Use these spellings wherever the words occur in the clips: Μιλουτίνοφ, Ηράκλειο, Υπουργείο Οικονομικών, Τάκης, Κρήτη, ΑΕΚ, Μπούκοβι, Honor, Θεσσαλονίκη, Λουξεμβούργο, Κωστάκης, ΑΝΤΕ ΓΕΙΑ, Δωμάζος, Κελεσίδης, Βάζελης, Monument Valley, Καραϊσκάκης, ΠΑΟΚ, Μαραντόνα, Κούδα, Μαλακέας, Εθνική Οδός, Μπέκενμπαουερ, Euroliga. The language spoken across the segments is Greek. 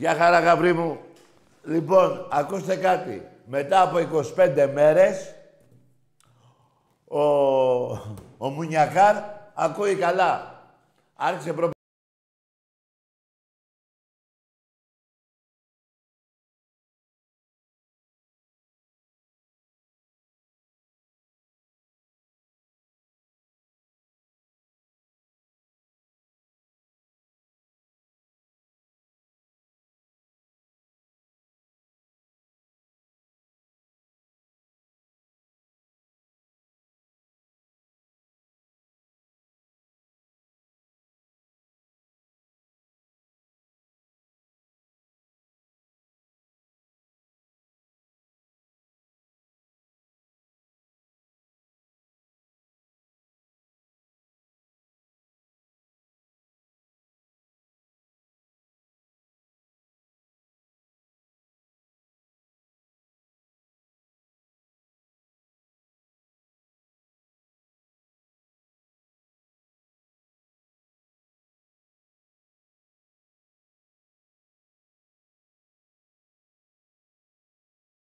Γεια χαρά, γαμπρί μου. Λοιπόν, ακούστε κάτι. Μετά από 25 μέρες, ο Μουνιακάρ ακούει καλά. Άρχισε πρώτα.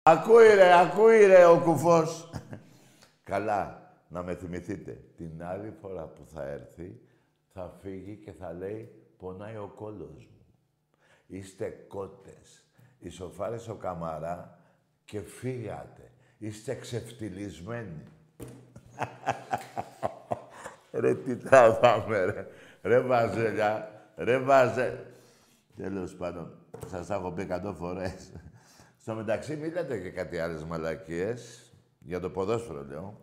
Ακούει ρε, ο κουφός. Καλά, να με θυμηθείτε. Την άλλη φορά που θα έρθει, θα φύγει και θα λέει «Πονάει ο κόλος μου». Είστε κότες. Ισοφάρες ο Καμαρά και φύγατε. Είστε ξεφτυλισμένοι. Ρε τι τραβάμε ρε. Ρε Βαζέλια, ρε Βαζέλια. Τέλος πάντων, σας τα έχω πει 100 φορές. Στο μεταξύ, μην λέτε και κάτι άλλες μαλακίες. Για το ποδόσφαιρο, λέω.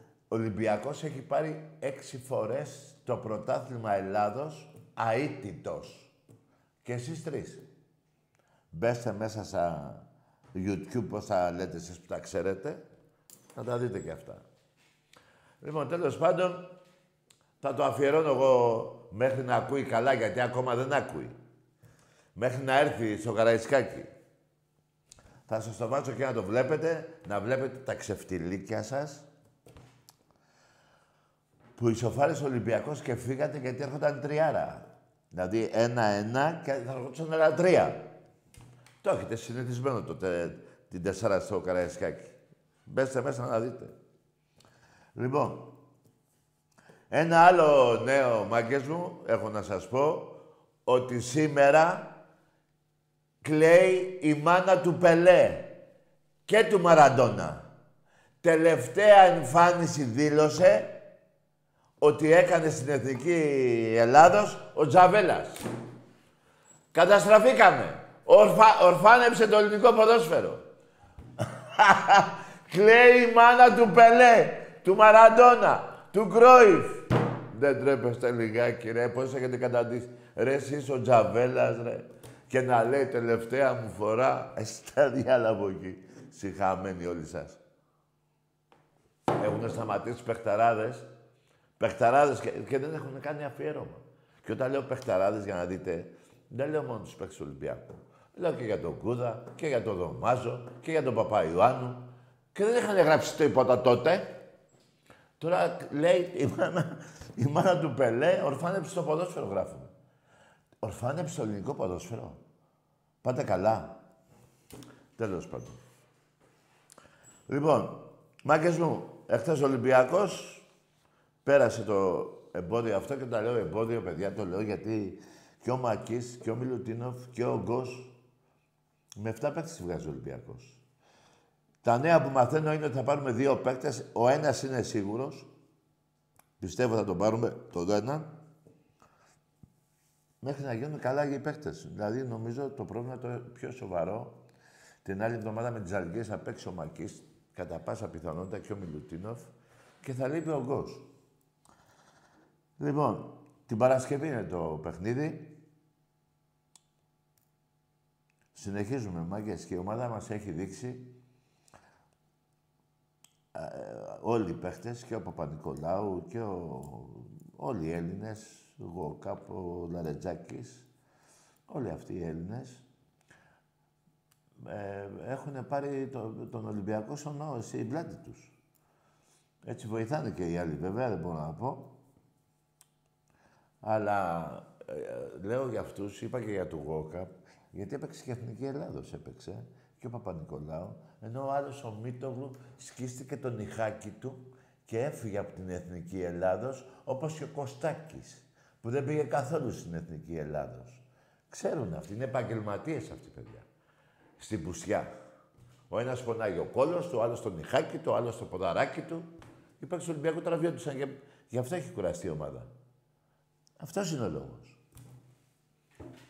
Ο Ολυμπιακός έχει πάρει 6 φορές το πρωτάθλημα Ελλάδος αίτητος. Και εσείς 3. Μπέστε μέσα στα YouTube, πώς θα λέτε εσείς που τα ξέρετε. Θα τα δείτε και αυτά. Λοιπόν, τέλος πάντων, θα το αφιερώνω εγώ μέχρι να ακούει καλά, γιατί ακόμα δεν ακούει. Μέχρι να έρθει στο Καραϊσκάκη. Θα σας το βάζω και να το βλέπετε, να βλέπετε τα ξεφτιλίκια σας. Που ισοφάρισε ο Ολυμπιακός και φύγατε γιατί έρχονταν τριάρα. Δηλαδή 1-1 και θα έρχονταν 1-3. Το έχετε συνηθισμένο τότε την 4 στο Καραϊσκάκη. Μπέστε μέσα να δείτε. Λοιπόν, ένα άλλο νέο, μάγκες μου, έχω να σας πω ότι σήμερα κλαίει η μάνα του Πελέ και του Μαραντόνα. Τελευταία εμφάνιση δήλωσε ότι έκανε στην Εθνική Ελλάδος ο Τζαβέλας. Καταστραφήκαμε. Ορφάνεψε το ελληνικό ποδόσφαιρο. Κλαίει η μάνα του Πελέ, του Μαραντόνα, του Κρόιφ. Δεν τρέπεστε λιγάκι ρε, πώς έχετε καταντήσει. Ρε, εσύ ο Τζαβέλας, ρε. και να λέει τελευταία μου φορά, εσύ τα διάλαβω εκεί. Συγχαμένοι όλοι σας. Έχουν σταματήσει παιχταράδες. Παιχταράδες και δεν έχουν κάνει αφιέρωμα. Και όταν λέω παιχταράδες, για να δείτε, δεν λέω μόνο τους παίκτες του Ολυμπιακού. Λέω και για τον Κούδα και για τον Δωμάζο και για τον Παπαϊωάννου. Και δεν είχαν γράψει τίποτα τότε. Τώρα λέει η μάνα του Πελέ ορφάνεψε το ποδόσφαιρο, γράφουμε. Ορφάνεψε το ελληνικό ποδόσφαιρο. Πάτε καλά. Τέλος πάντων. Λοιπόν, μάκες μου, εχθές Ολυμπιακός πέρασε το εμπόδιο αυτό και τα λέω εμπόδιο, παιδιά, το λέω γιατί και ο Μακής και ο Μιλουτίνοφ και ο Γκος με 7 παίκτες βγάζει ο Ολυμπιακός. Τα νέα που μαθαίνω είναι ότι θα πάρουμε 2 παίκτες. Ο ένας είναι σίγουρος. Πιστεύω θα τον πάρουμε τον ένα. Μέχρι να γίνουν καλά οι παίκτες. Δηλαδή νομίζω το πρόβλημα το πιο σοβαρό. Την άλλη εβδομάδα με τις Αλγές θα παίξει ο Μακής, κατά πάσα πιθανότητα και ο Μιλουτίνοφ και θα λείπει ο Γκος. Λοιπόν, την Παρασκευή είναι το παιχνίδι. Συνεχίζουμε, μάγκες, και η ομάδα μας έχει δείξει όλοι οι παίχτες, και ο Παπανικολάου και όλοι οι Έλληνες, ο ΓΟΚΑΠ, ο Λαρετζάκης, όλοι αυτοί οι Έλληνες έχουν πάρει τον Ολυμπιακό σωνό στην πλάτη τους. Έτσι βοηθάνε και οι άλλοι, βέβαια, δεν μπορώ να πω. Αλλά λέω για αυτούς, είπα και για του ΓΟΚΑΠ, γιατί έπαιξε και η Εθνική Ελλάδος, έπαιξε και ο Παπανικολάου, ενώ ο άλλος ο Μυτόγλου σκίστηκε το νυχάκι του και έφυγε από την Εθνική Ελλάδος, όπως και ο Κωστάκης, που δεν πήγε καθόλου στην Εθνική Ελλάδος. Ξέρουν αυτοί, είναι επαγγελματίες αυτοί, παιδιά. Στην πουσιά. Ο ένας πονάει ο κόλος του, ο άλλος το νυχάκι του, ο άλλος το ποδαράκι του. Οι παίκτες του Ολυμπιακού τραβιόντουσαν, γι' αυτό έχει κουραστεί η ομάδα. Αυτός είναι ο λόγος.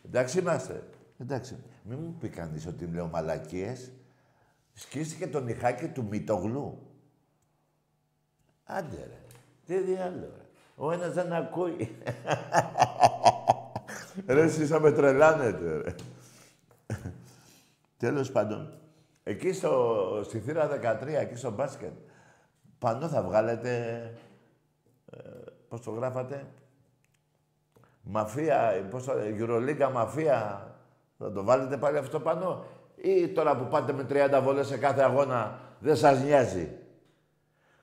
Εντάξει είμαστε. Εντάξει. Μην μου πει κανείς ότι λέω μαλακίες. Σκίστηκε το νυχάκι του Μυτογλού. Άντε ρε. Τι διάλογο ρε. Ο ένας δεν ακούει. Ρε εσείς θα με τρελάνετε ρε. Τέλος πάντων. Εκεί στη θύρα 13, εκεί στο μπάσκετ, πανώ θα βγάλετε, πώς το γράφατε, μαφία, πώς το Euroliga μαφία, θα το βάλετε πάλι αυτό πάνω, ή τώρα που πάτε με 30 βόλες σε κάθε αγώνα δεν σας νοιάζει.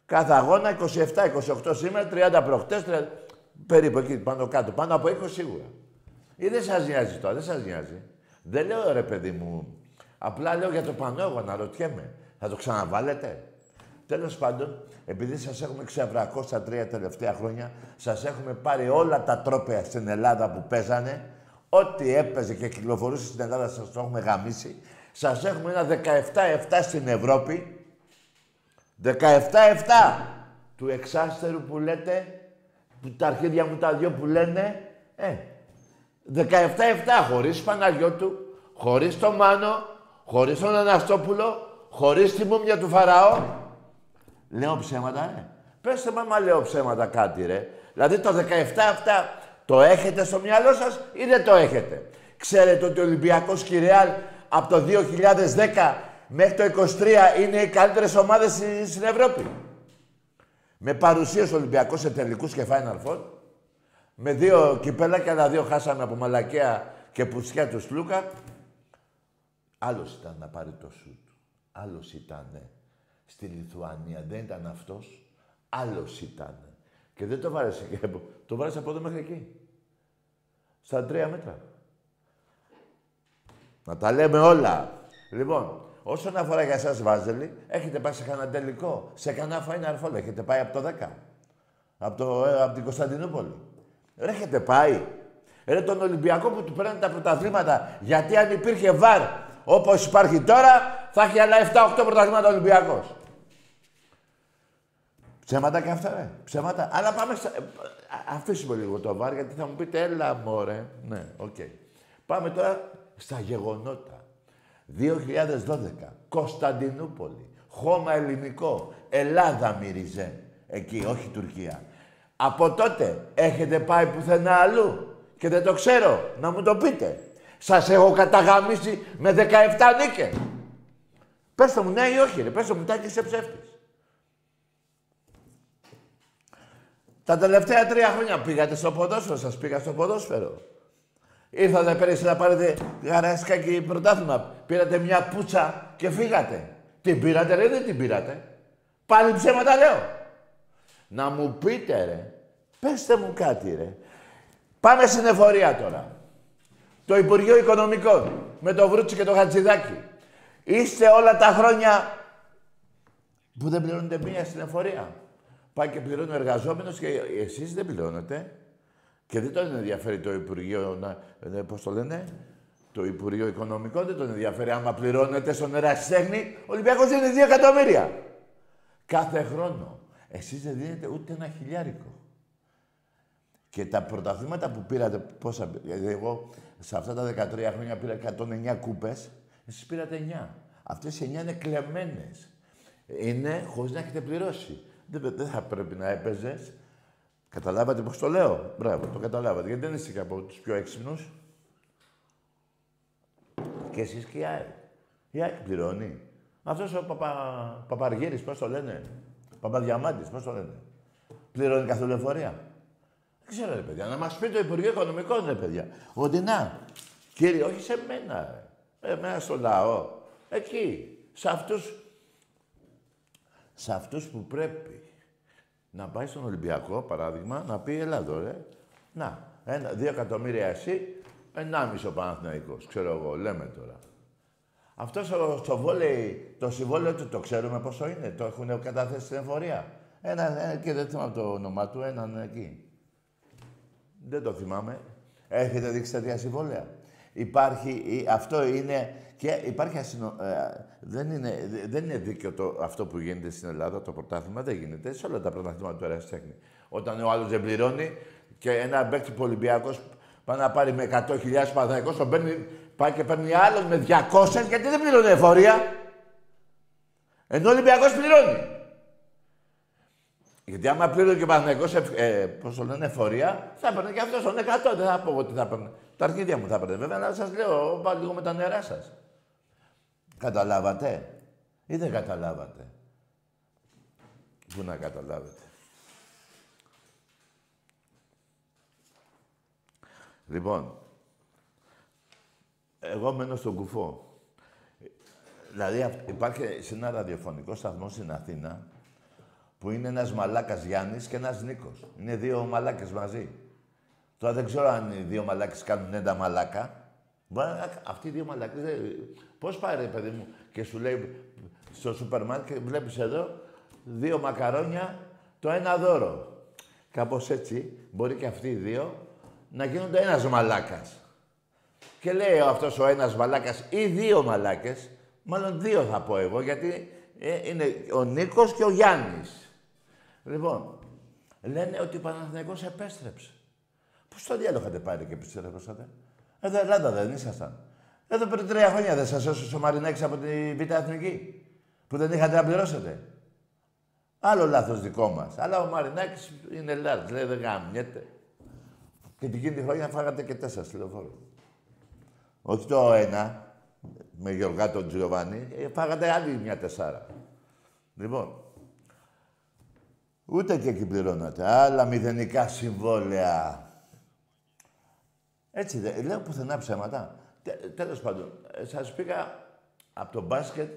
Κάθε αγώνα 27-28 σήμερα, 30 προχτές, 30... περίπου εκεί πάνω κάτω, πάνω από 20 σίγουρα. Ή δεν σας νοιάζει τώρα, δεν σας νοιάζει. Δεν λέω ρε παιδί μου, απλά λέω για το πανό, να ρωτιέμαι, θα το ξαναβάλετε. Τέλος πάντων, επειδή σας έχουμε ξεβρακώσει τα 3 τελευταία χρόνια, σας έχουμε πάρει όλα τα τρόπαια στην Ελλάδα που παίζανε, ό,τι έπαιζε και κυκλοφορούσε στην Ελλάδα σας το έχουμε γαμίσει, σας έχουμε ένα 17-7 στην Ευρώπη, 17-7 του εξάστερου που λέτε, που τα αρχίδια μου τα δυο που λένε, 17-7 χωρίς Παναγιώτου, χωρίς τον Μάνο, χωρίς τον Αναστόπουλο, χωρίς τη μούμια του Φαραώ. Λέω ψέματα, ρε. Πέστε με άμα λέω ψέματα κάτι, ρε. Δηλαδή το 17 αυτά το έχετε στο μυαλό σας ή δεν το έχετε. Ξέρετε ότι ο Ολυμπιακός και η Ρεάλ από το 2010 μέχρι το 2023 είναι οι καλύτερες ομάδες στην Ευρώπη. Με παρουσία στο Ολυμπιακό σε τελικούς και Final Four. Με 2 κυπέλα και άλλα 2 χάσαμε από μαλακέα και πουτσιά του Σλούκα. Άλλος ήταν να πάρει το σουτ. Άλλος ήτανε. Στη Λιθουανία δεν ήταν αυτός, άλλος ήταν. Και δεν το βάρεσε και το βάρεσε από εδώ μέχρι εκεί. Στα 3 μέτρα. Να τα λέμε όλα. Λοιπόν, όσον αφορά για εσάς Βάζελη, έχετε πάει σε κανένα τελικό, σε κανένα φάιναρ φόλ, έχετε πάει από το 10. Από την Κωνσταντινούπολη. Ρε, έχετε πάει. Ρε τον Ολυμπιακό που του παίρνουν τα πρωταθλήματα, γιατί αν υπήρχε βαρ, όπως υπάρχει τώρα, θα έχει άλλα 7-8 πρωταθλήματα Ολυμπιακός. Ψέματα και αυτά, ρε. Ψέματα. Αλλά πάμε στα... Αφήσουμε λίγο το βάρ, γιατί θα μου πείτε, έλα μωρέ. Ναι, οκ. Okay. Πάμε τώρα στα γεγονότα. 2012, Κωνσταντινούπολη. Χώμα ελληνικό. Ελλάδα μύριζε. Εκεί, όχι Τουρκία. Από τότε έχετε πάει πουθενά αλλού. Και δεν το ξέρω, να μου το πείτε. Σας έχω καταγαμίσει με 17 νίκες. Πες το μου ναι ή όχι, ρε. Πες το μου τάκι σε ψεύτης. Τα τελευταία 3 χρόνια πήγατε στο ποδόσφαιρο, σας πήγα στο ποδόσφαιρο. Ήρθατε πέρυσι να πάρετε Καραϊσκάκη πρωτάθλημα. Πήρατε μια πουτσα και φύγατε. Την πήρατε, ρε, δεν την πήρατε. Πάλι ψέματα λέω. Να μου πείτε, ρε, πέστε μου κάτι, ρε. Πάμε στην εφορία τώρα. Το Υπουργείο Οικονομικών, με το Βρούτσι και το Χατζηδάκι. Είστε όλα τα χρόνια που δεν πληρώνετε μία στην εφορία. Πάει και πληρώνει ο εργαζόμενος και εσείς δεν πληρώνετε. Και δεν τον ενδιαφέρει το Υπουργείο, πώς το λένε, το Υπουργείο Οικονομικών, δεν τον ενδιαφέρει. Άμα πληρώνετε στον ερασιτέχνη, ο Ολυμπιακός δίνει 2 εκατομμύρια. Κάθε χρόνο. Εσείς δεν δίνετε ούτε $1.000. Και τα πρωταθλήματα που πήρατε, πόσα, δηλαδή εγώ σε αυτά τα 13 χρόνια πήρα 109 κούπες, εσείς πήρατε 9. Αυτές οι 9 είναι κλεμμένες. Είναι χωρίς να έχετε πληρώσει. Δεν θα πρέπει να έπαιζες. Καταλάβατε πώς το λέω. Μπράβο, το καταλάβατε. Γιατί δεν είστε από τους πιο έξυπνους. Και εσείς και η ΑΕΚ. Η ΑΕΚ πληρώνει. Αυτός ο Παπαργύρης, πώς το λένε. Παπαδιαμάντης, πώς το λένε. Πληρώνει καθόλου εφορία. Δεν ξέρω, ρε παιδιά, να μας πει το Υπουργείο Οικονομικών, ρε παιδιά. Ότι να, κύριε, όχι σε μένα, ρε. Εμένα στο λαό. Εκεί, σε αυτούς που πρέπει να πάει στον Ολυμπιακό, παράδειγμα, να πει, έλα εδώ, ρε. Να, 2 εκατομμύρια εσύ, 1,5 ο Παναθηναϊκός, ξέρω εγώ, λέμε τώρα. Αυτό στο βόλεϊ, το συμβόλαιο του, το ξέρουμε πόσο είναι, το έχουν καταθέσει στην εφορία. Έναν, και δεν θυμάμαι το όνομά του, έναν εκεί. Δεν το θυμάμαι. Έχετε δείξει τέτοια συμβόλαια. Υπάρχει, αυτό είναι και υπάρχει δεν είναι δίκαιο αυτό που γίνεται στην Ελλάδα, το πρωτάθλημα δεν γίνεται. Σε όλα τα πρωταθλήματα του ερασιτέχνη. Όταν ο άλλος δεν πληρώνει και ένα παίκτη που ο Ολυμπιακός πάει να πάρει με 100.000 Παναθηναϊκός, τον παίρνει, πάει και παίρνει άλλος με 200, γιατί δεν πληρώνει εφορία. Ενώ ο Ολυμπιακός πληρώνει. Γιατί άμα πλήρωνε και ο Παναθηναϊκός εφορία, θα έπαιρνε και αυτό στον 100. Δεν θα πω ότι θα έπαιρνε. Τα αρχίδια μου θα έπαιρνε, βέβαια, αλλά σας λέω πάλι λίγο με τα νερά σας. Καταλάβατε ή δεν καταλάβατε. Πού να καταλάβετε. Λοιπόν, εγώ μένω στον κουφό. Δηλαδή υπάρχει σε ένα ραδιοφωνικό σταθμό στην Αθήνα, που είναι ένας μαλάκας Γιάννης και ένας Νίκος. Είναι 2 μαλάκες μαζί. Τώρα δεν ξέρω αν οι 2 μαλάκες κάνουν 1 μαλάκα. Αυτοί οι 2 μαλάκες... Πώς πάει, ρε παιδί μου, και σου λέει στο σούπερ μάρκετ, βλέπεις εδώ, 2 μακαρόνια, το 1 δώρο. Κάπως έτσι μπορεί και αυτοί οι 2 να γίνονται 1 μαλάκας. Και λέει αυτός ο 1 μαλάκας ή 2 μαλάκες, μάλλον 2 θα πω εγώ, γιατί είναι ο Νίκος και ο Γιάννης. Λοιπόν, λένε ότι ο Παναθηναϊκός επέστρεψε. Πώς το διάλογο είχατε πάρει και επιστρέψατε. Εδώ Ελλάδα δεν ήσασταν. Εδώ πριν 3 χρόνια δεν σας σώσω ο Μαρινάκης από τη Β' Εθνική. Που δεν είχατε να πληρώσετε. Άλλο λάθος δικό μας. Αλλά ο Μαρινάκης είναι large, λέει δεν γαμιέται. Και την κίνητη χρόνια φάγατε και 4 τηλεφόρο. Όχι το 1, με Γιωργά τον Τζιωβάνι, φάγατε άλλη μια 4. Λοιπόν. Ούτε και εκεί πληρώνατε. Άλλα μηδενικά συμβόλαια. Έτσι δεν λέω πουθενά ψέματα. Τέλος πάντων, σας πήγα από το μπάσκετ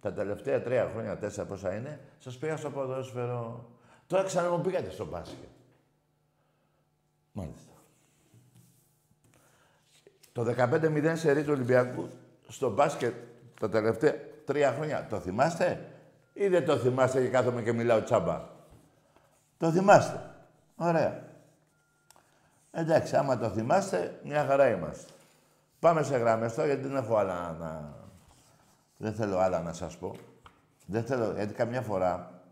τα τελευταία 3 χρόνια, 4 πόσα είναι, σας πήγα στο ποδόσφαιρο. Τώρα ξανά μου πήγατε στο μπάσκετ. Μάλιστα. Το 15-0 σερί του Ολυμπιακού στο μπάσκετ τα τελευταία 3 χρόνια. Το θυμάστε ή δεν το θυμάστε και κάθομαι και μιλάω τσάμπα. Το θυμάστε. Ωραία. Εντάξει, άμα το θυμάστε, μια χαρά είμαστε. Πάμε σε γραμμές τώρα, γιατί δεν έχω άλλα να... Δεν θέλω άλλα να σας πω. Δεν θέλω, γιατί καμιά φορά...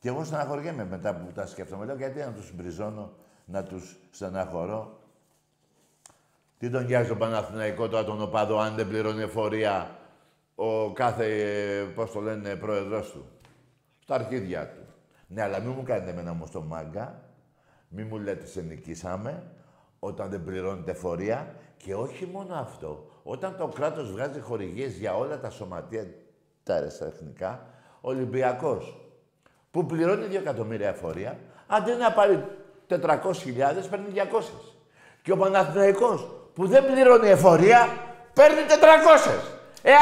Και εγώ στεναχωριέμαι μετά που τα σκέφτομαι. Λέω, γιατί να τους μπριζώνω, να τους στεναχωρώ. Τι τον νοιάζει τον Παναθηναϊκό τώρα τον οπαδό, αν δεν πληρώνει εφορία ο κάθε, πώς το λένε, πρόεδρος του. Στα αρχίδια του. Ναι, αλλά μην μου κάνετε εμένα όμως το μάγκα, μην μου λέτε σε νικήσαμε, όταν δεν πληρώνεται φορεία. Και όχι μόνο αυτό. Όταν το κράτος βγάζει χορηγίες για όλα τα σωματεία, τα αεραστεχνικά, ο Ολυμπιακός, που πληρώνει 2 εκατομμύρια φορεία, αντί να πάρει 400.000, παίρνει 200. Και ο Παναθηναϊκός, που δεν πληρώνει εφορία, παίρνει 400.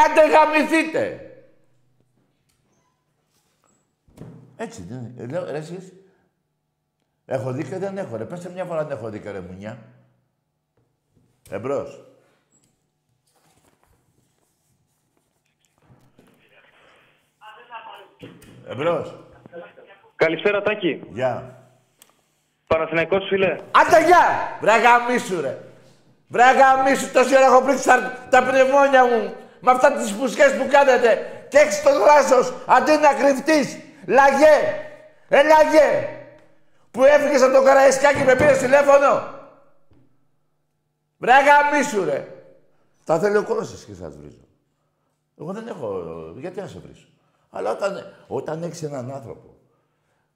Άντε γαμηθείτε! Έτσι δεν είναι. Λέω, ρε εσείς, έχω δίκιο, δεν έχω ρε. Πέστε μια φορά δεν έχω δίκιο ρε Μουνιά. Εμπρός. Εμπρός. Καλησπέρα Τάκη. Γεια. Παναθηναϊκός φίλε. Άντε γεια! Βρε γαμίσου ρε. Βρε γαμίσου, τόση ώρα έχω πλήξει τα πνευμόνια μου. Με αυτά τις φουσκές που κάνετε. Και έχεις το δράσος, αντί να κρυφτείς. Λαγέ! Λαγέ! Που έφυγες από τον Καραϊσκάκη και με πήρες τηλέφωνο. Βρε γαμίσου ρε. Τα θέλει ο Κώσης και θα βρίζω. Εγώ δεν έχω... γιατί να σε βρίσω. Αλλά όταν έχεις έναν άνθρωπο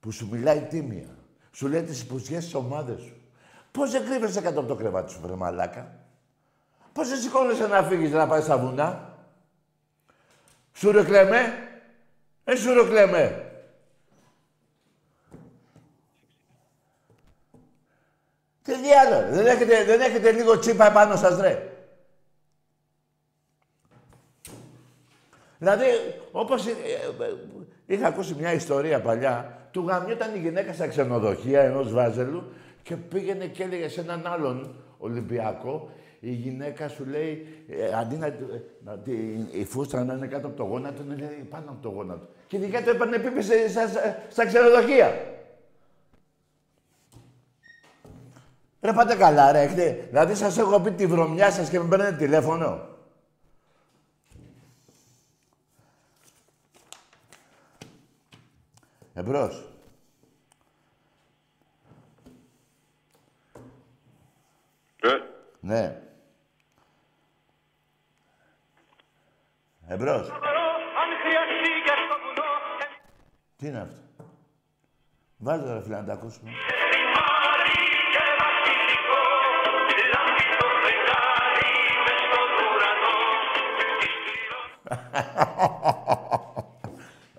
που σου μιλάει τίμια, σου λέει τις υποσχέσεις της ομάδας σου, πώς δεν κρύβεσαι κάτω από το κρεβάτι σου, βρε μαλάκα. Πώς δεν σηκώνεσαι να φύγεις να πάει στα βουνά. Σου ρε κλέμε. Σου ρε κλέμε. Τι διάλογο. Δεν έχετε λίγο τσίπα επάνω σας, ρε. Δηλαδή, όπως είχα ακούσει μια ιστορία παλιά, του γαμιόταν η γυναίκα στα ξενοδοχεία ενός Βάζελου και πήγαινε και έλεγε σε έναν άλλον Ολυμπιακό, η γυναίκα σου λέει, αντί να η φούστα να είναι κάτω από το γόνατο, να είναι πάνω από το γόνατο. Και δικά του έπαιρνε πίπες στα ξενοδοχεία. Ρε πάτε καλά ρε, δηλαδή σας έχω πει τη βρωμιά σας και με παίρνετε τηλέφωνο. Εμπρός. Ναι. Εμπρός. Τι είναι αυτό. Βάλτε τώρα φίλε να τα ακούσουμε.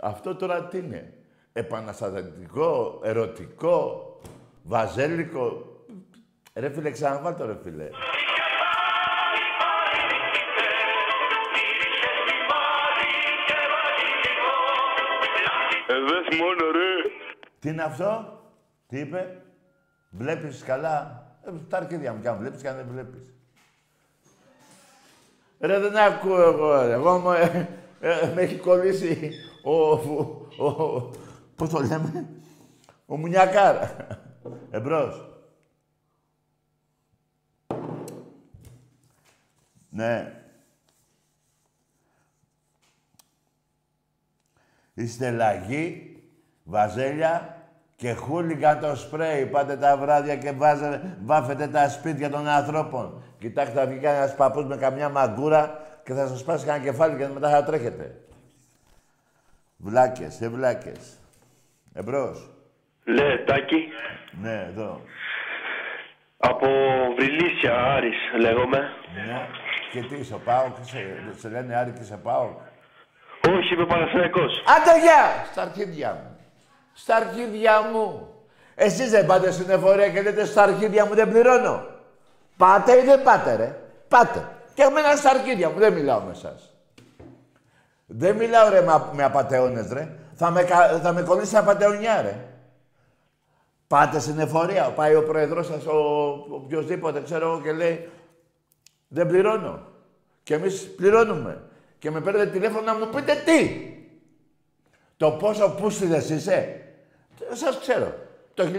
Αυτό τώρα τι είναι. Επαναστατικό, ερωτικό, βαζέλικο. Ρε φίλε ξαναβάλτε ρε φίλε. Δες μόνο ρε. Τι είναι αυτό, τι είπε. Βλέπεις καλά. Τα αρκίδια μου κι αν βλέπεις κι αν δεν βλέπεις. Ρε δεν ακούω εγώ ρε. Εγώ με έχει κολλήσει ο πώς το λέμε. Ο Μουνιακάρ. Εμπρός. Ναι. Είστε λαγοί, βαζέλια και χούλιγκαν το σπρέι. Πάτε τα βράδια και βάφετε τα σπίτια των ανθρώπων. Κοιτάξτε, θα βγει κανένας παππούς με καμιά μαγκούρα και θα σας πάσει κανένα κεφάλι και μετά θα τρέχετε. Βλάκες, βλάκες. Εμπρός. Ναι, Τάκη. Ναι, εδώ. Από Βρυλίσια, Άρης, λέγομαι. Ναι. Και τι είσαι, ο ΠΑΟΚ, σε λένε Άρη και σε ΠΑΟΚ. Όχι, είμαι Παναθηναϊκός. Άντε, γεια! Στα αρχίδια μου. Στα αρχίδια μου. Εσείς δεν πάτε στην εφορία και λέτε στα αρχίδια μου δεν πληρώνω. Πάτε ή δεν πάτε, ρε. Πάτε. Και εμένα στα αρχίδια μου. Δεν μιλάω με εσάς. Δεν μιλάω, ρε, με απατεώνες, ρε. Θα με κολλήσει απατεωνιά, ρε. Πάτε στην εφορία. Πάει ο πρόεδρος σας, οποιοσδήποτε, ξέρω εγώ, και λέει δεν πληρώνω. Και εμείς πληρώνουμε. Και με παίρνετε τηλέφωνο να μου πείτε τι. Το πόσο πούστιδες είσαι. Σας ξέρω. Το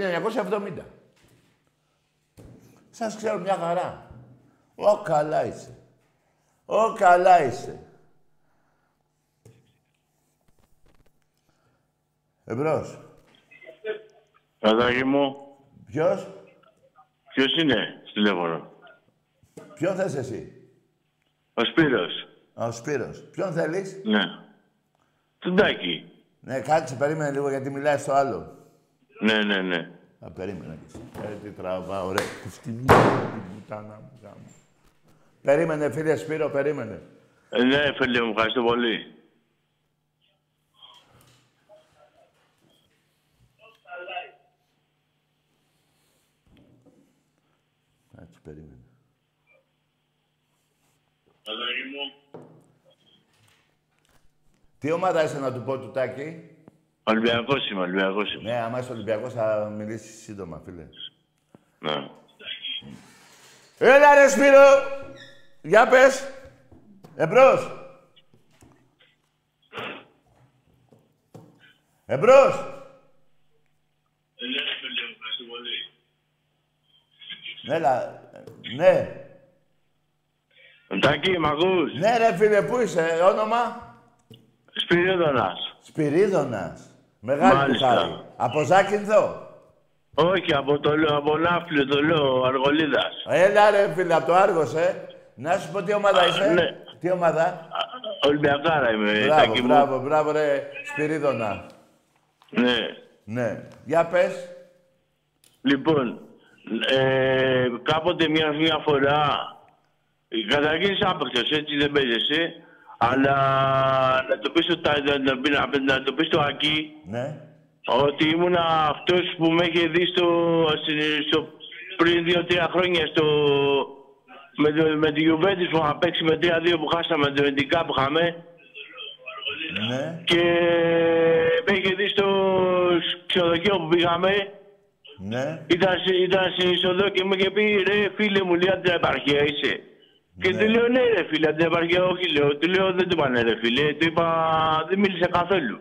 1970. Σας ξέρω μια χαρά. Καλά είσαι. Καλά είσαι. Εμπρός. Κατάκι μου. Ποιος είναι στο τηλέφωνο. Ποιον θες εσύ. Ο Σπύρος. Ο Σπύρος. Ποιον θέλεις. Ναι. Τον Τάκη. Ναι, κάτσε, περίμενε λίγο γιατί μιλάει στο άλλο. Ναι. Α, περίμενα και εσύ. Τι τραβάω, ρε. Κουφτή μου, την πουτάνα μου, γάμο. Περίμενε, φίλε Σπύρο, περίμενε. Ναι, φίλε μου, ευχαριστώ πολύ. Έτσι, περίμενε. Τι ομάδα είσαι να του πω του Τάκη? Ολυμπιακός είμαι, Ολυμπιακός είμαι. Ναι, άμα είσαι Ολυμπιακός θα μιλήσεις σύντομα, φίλε. Ναι. Έλα ρε Σπύρο! Για πες! Εμπρός! Εμπρός! Έλα, ναι. Τάκη, μ' ακούς? Ναι ρε φίλε, πού είσαι, όνομα? Σπυρίδωνας. Σπυρίδωνας. Μεγάλη του χάρη. Από Ζάκυνθο. Όχι, από Ναύπλιο, το λέω, Αργολίδας. Έλα ρε φίλε, από το Άργος, ε. Να σου πω τι ομάδα είσαι. Ναι. Τι ομάδα. Ολυμπιακάρα είμαι. Μπράβο, μπράβο, μπράβο ρε Σπυρίδωνα. Ναι. Ναι. Για πες. Λοιπόν, κάποτε μια φορά καταρχήν άπαιξες, έτσι δεν παίζεσαι. Αλλά να το πεις στο Ακή, ναι, ότι ήμουν αυτός που με είχε δει πριν 2-3 χρόνια με τη Γιουβέντης που είχα παίξει με 3-2 που χάσαμε, με το εντικά που είχαμε. Ναι. Και με είχε δει στο ξενοδοχείο που πήγαμε. Ναι. Ήταν συνεισοδό και μου είχε πει «Ρε φίλε μου, λέει, αντιεπαρχία είσαι». Και ναι, του λέω ναι ρε φίλε, αν την επαρχία όχι λέω, του λέω δεν του είπα ρε φίλε, του είπα δεν μίλησε καθόλου.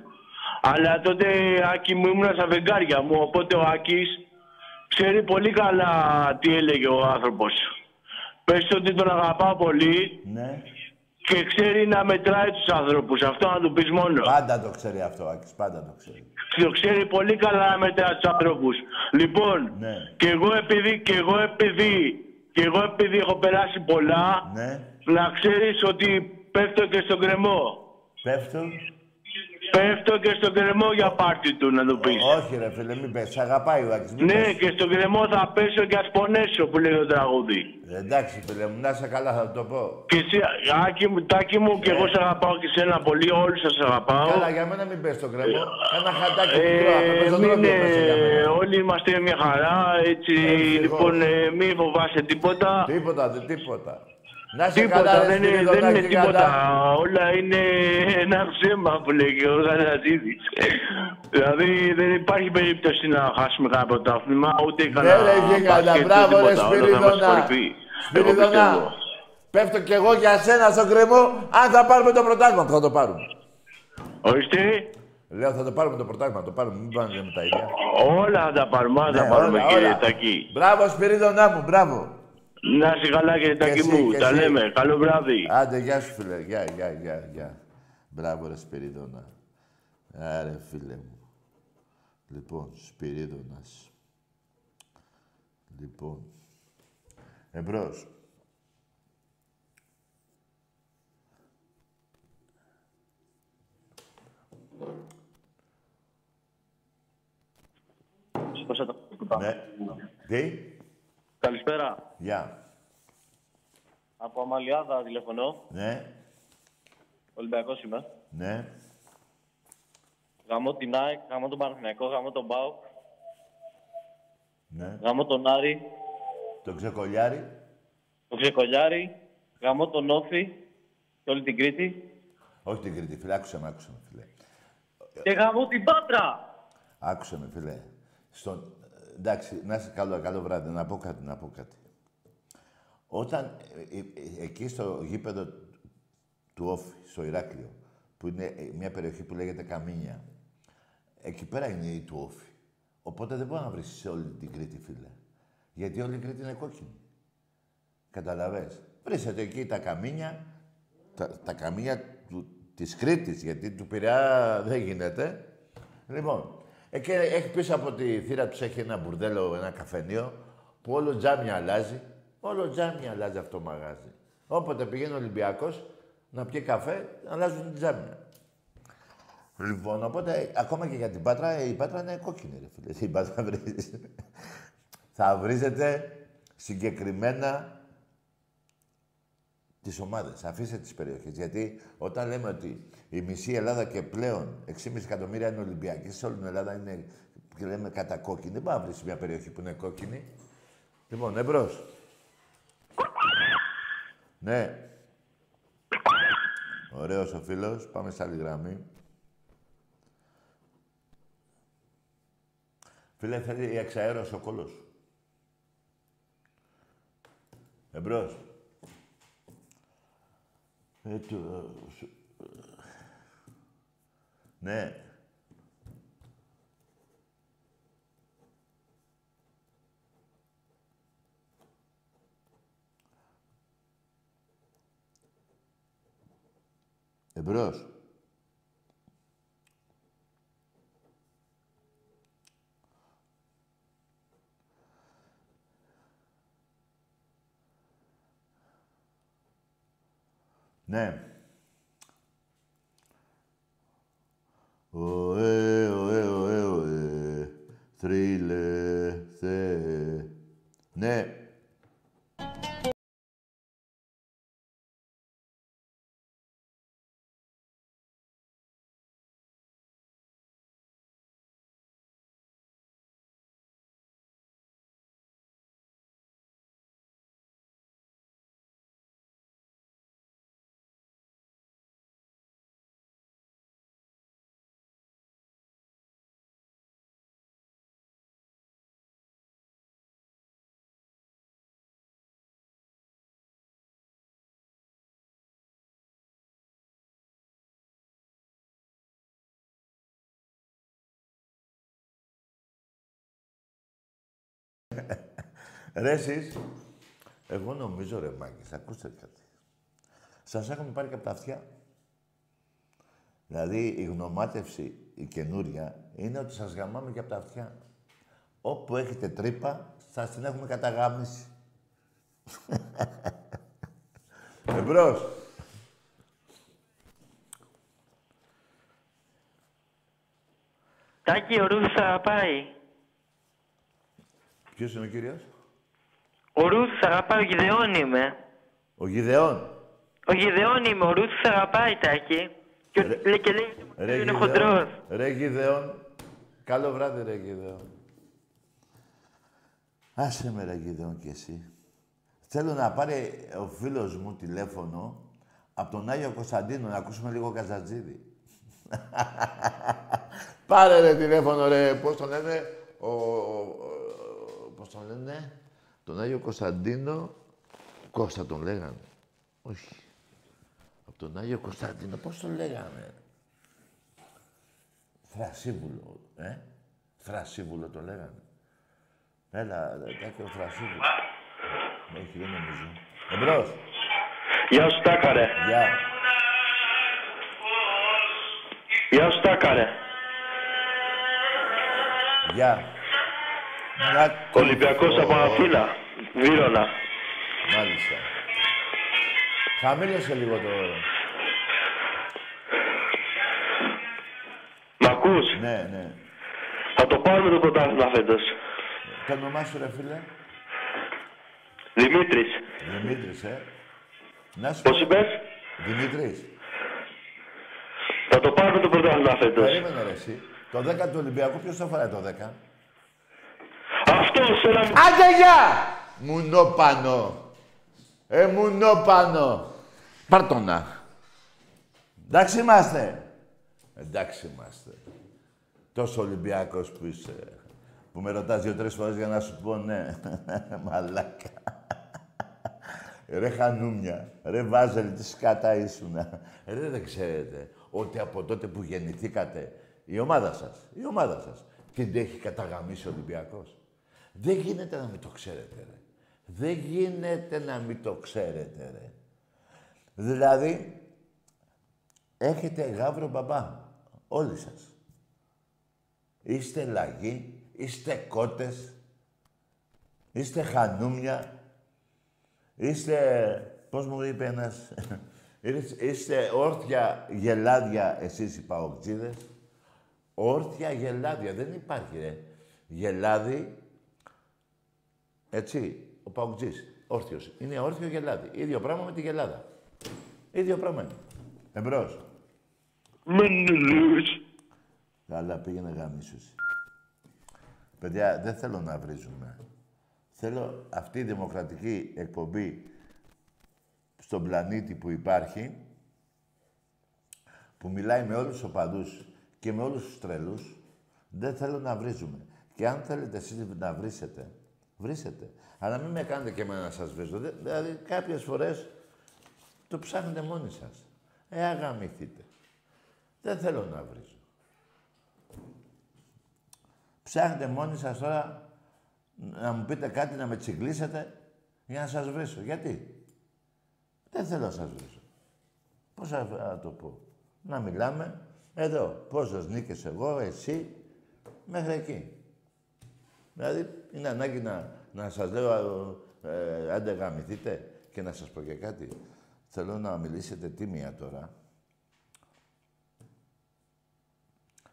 Αλλά τότε Άκη μου ήμουνα στα βεγγάρια μου, οπότε ο Άκης ξέρει πολύ καλά τι έλεγε ο άνθρωπος. Πες ότι τον αγαπάω πολύ, ναι, και ξέρει να μετράει τους άνθρωπους, αυτό να του πεις μόνο. Πάντα το ξέρει αυτό ο Άκης, πάντα το ξέρει. Το ξέρει πολύ καλά να μετράει τους άνθρωπους. Λοιπόν, ναι, και εγώ επειδή έχω περάσει πολλά, ναι, να ξέρεις ότι πέφτω και στον κρεμό. Πέφτω. Πέφτω και στον κρεμό για πάρτι του, να το πεις. Όχι ρε φίλε, μην πες. Αγαπάει ο Άκης. Ναι, πες. Και στον κρεμό θα πέσω και ας πονέσω, που λέει το τραγούδι. Εντάξει φίλε μου, να είσαι καλά, θα το πω. Και εσύ, Άκη μου, Τάκη μου, και εγώ σε αγαπάω και σένα πολύ, όλους σας αγαπάω. Καλά, για μένα μην πες στον κρεμό. Ένα χαντάκι όλοι είμαστε μια χαρά, έτσι, λοιπόν, μην φοβάσαι τίποτα. Τίποτα. Να σε τίποτα, καλά, δεν είναι τίποτα. Καλά. Όλα είναι ένα ψέμα που λέει και ο Γανατίδης. Δηλαδή δεν υπάρχει περίπτωση να χάσουμε κανένα πρωτάθλημα, ούτε κανένα μπάσκετ, τίποτα. Σπυρίδωνα. Σπυρίδωνα, πέφτω κι εγώ για σένα στον κρεμό, αν θα πάρουμε το πρωτάθλημα. Θα το πάρουμε. Ορίστε. Λέω θα το πάρουμε το πρωτάθλημα, το πάρουμε, μην πάνε με τα ίδια. Όλα θα τα πάρουμε, ναι, όλα, κύριε Τακή. Μπράβο Σπυρίδωνα μου, μπράβο. Να είσαι καλά κύριε Τάκη μου, τα λέμε. Καλό βράδυ. Άντε, γεια σου φίλε. Γεια. Μπράβο ρε Σπυρίδωνα. Άρε φίλε μου. Λοιπόν, Σπυρίδωνας. Λοιπόν. Εμπρός. Ναι. Τι. Καλησπέρα. Γεια. Από Αμαλιάδα τηλεφωνώ. Ναι. Ολυμπιακός είμαι. Ναι. Γαμώ την ΑΕΚ, γαμώ τον Παναθηναϊκό, γαμώ τον ΠΑΟΚ. Ναι. Γαμώ τον Άρη. Το Ξεκολιάρι. Το Ξεκολιάρι. Γαμώ τον Όφι. Και όλη την Κρήτη. Όχι την Κρήτη, φίλε. Άκουσε με, φίλε. Και γαμώ την Πάτρα. Άκουσε με, φίλε. Εντάξει, να είσαι καλό, καλό βράδυ. Να πω κάτι. Όταν εκεί στο γήπεδο του Όφι, στο Ηράκλειο, που είναι μια περιοχή που λέγεται Καμίνια, εκεί πέρα είναι η του Όφι. Οπότε δεν μπορεί να βρει σε όλη την Κρήτη, φίλε. Γιατί όλη η Κρήτη είναι κόκκινη. Καταλαβες. Βρίσκεται εκεί τα Καμίνια, τα Καμίνια της Κρήτης, γιατί του Πειραιά δεν γίνεται. Λοιπόν. Έχει πίσω από τη θύρα τους έχει ένα μπουρδέλο, ένα καφενείο, που όλο τζάμι αλλάζει. Όλο τζάμι αλλάζει αυτό το μαγάζι. Όποτε πηγαίνει ο Ολυμπιακός να πιει καφέ, αλλάζουν τζάμια. Λοιπόν, οπότε ακόμα και για την Πάτρα, η Πάτρα είναι κόκκινη, ρε φίλε. Η Πάτρα βρίζει. Θα βρίζετε συγκεκριμένα τις ομάδες. Αφήστε τις περιοχές. Γιατί όταν λέμε ότι η μισή Ελλάδα και πλέον 6,5 εκατομμύρια είναι Ολυμπιακοί, σε όλη την Ελλάδα είναι και λέμε κατά κόκκινη. Δεν πάει να βρεις μια περιοχή που είναι κόκκινη. Λοιπόν, εμπρός. Ναι. Ωραίος ο φίλος. Πάμε σε άλλη γραμμή. Φίλε, θέλει η εξαέρωση ο κόλος. Εμπρός. Ναι. Εμπρός. Ναι. Ωε, ωε, ωε, ωε, θρύλε, θε. Ναι. Ρε εσείς, εγώ νομίζω ρε Μάκης, ακούστε κάτι. Σας έχουμε πάρει και από τα αυτιά. Δηλαδή η γνωμάτευση, η καινούρια, είναι ότι σας γαμάμε και από τα αυτιά. Όπου έχετε τρύπα, σας την έχουμε καταγάμιση. Εμπρός. Τάκη, ο Ρούφης θα πάει. Ποιος είναι ο κύριος? Ο Ρούθος αγαπάει, ο Γιδεών είμαι. Ο Γιδεών. Ο Γιδεών είμαι, ο Ρούθος αγαπάει, Τάκη. Και λέει και λέει είναι χοντρός. Ρε Γιδεών. Καλό βράδυ, ρε Γιδεών. Άσε με, ρε Γιδεών, κι εσύ. Θέλω να πάρει ο φίλος μου τηλέφωνο από τον Άγιο Κωνσταντίνο, να ακούσουμε λίγο Καζατζίδη. Πάρε, ρε, τηλέφωνο, ρε. Πώς τον λένε, πώς τον λένε, τον Άγιο Κωνσταντίνο, Κώστα τον λέγανε. Όχι. Από τον Άγιο Κωνσταντίνο, πώς τον λέγανε. Φρασίβουλο, Φρασίβουλο τον λέγανε. Έλα, Τάκη, ο Φρασίβουλο. Όχι, δεν νομίζω. Εμπρός. Γεια σου, Τάκα, ρε. Γεια. Γεια σου, Τάκα, ρε. Γεια. Ολυμπιακός από Αθήνα, Βύρωνα. Μάλιστα. Χαμήλωσε λίγο το όρο. Μ' ακούς? Ναι, ναι. Θα το πάρουμε το πρωτάθλημα φέτος. Το όνομά σου, ρε φίλε? Δημήτρης. Δημήτρης, Πώς είπες? Δημήτρης. Θα το πάρουμε το πρωτάθλημα φέτος. Περίμενε, ρε, εσύ. Το 10 του Ολυμπιακού, ποιος το φοράει το 10? Άντε, γεια! Μουνόπανο. Μουνόπανο. Πάρτονα. Εντάξει είμαστε. Εντάξει είμαστε. Τόσο Ολυμπιακός που είσαι. Που με ρωτάς 2-3 φορές για να σου πω ναι. Μαλάκα. Ρε χανούνια. Ρε Βάζελη, τι σκάτα ήσουνα. Ρε δεν ξέρετε ότι από τότε που γεννηθήκατε η ομάδα σας, την έχει καταγαμίσει ο Ολυμπιακός. Δεν γίνεται να μην το ξέρετε, ρε. Δεν γίνεται να μην το ξέρετε, ρε. Δηλαδή, έχετε γάβρο μπαμπά, όλοι σας. Είστε λαγοί, είστε κότες, είστε χανούνια, είστε... Πώς μου είπε ένας Είστε όρθια γελάδια εσείς οι παοκτζίδες. Όρθια γελάδια. Δεν υπάρχει, ρε. Γελάδι, έτσι, ο παοκτζής, όρθιος. Είναι όρθιο γελάδι. Ίδιο πράγμα με τη γελάδα. Ίδιο πράγμα είναι. Εμπρός. Μενελούς. Καλά, πήγαινε γαμίσους. Παιδιά, δεν θέλω να βρίζουμε. Θέλω αυτή η δημοκρατική εκπομπή στον πλανήτη που υπάρχει, που μιλάει με όλους τους οπαδούς και με όλους τους τρελούς, δεν θέλω να βρίζουμε. Και αν θέλετε εσείς να βρίσετε, βρίσετε. Αλλά μην με κάνετε και εμένα να σας βρίζω. Δηλαδή, κάποιες φορές το ψάχνετε μόνοι σας. Αγαμηθείτε. Δεν θέλω να βρίζω. Ψάχνετε μόνοι σας τώρα να μου πείτε κάτι, να με τσιγκλίσετε για να σας βρίσω. Γιατί? Δεν θέλω να σας βρίσω. Πώς θα το πω? Να μιλάμε εδώ. Πόσες νίκες εγώ, εσύ, μέχρι εκεί. Δηλαδή, είναι ανάγκη να σας λέω άντε γαμηθείτε και να σας πω και κάτι. Θέλω να μιλήσετε τίμια τώρα.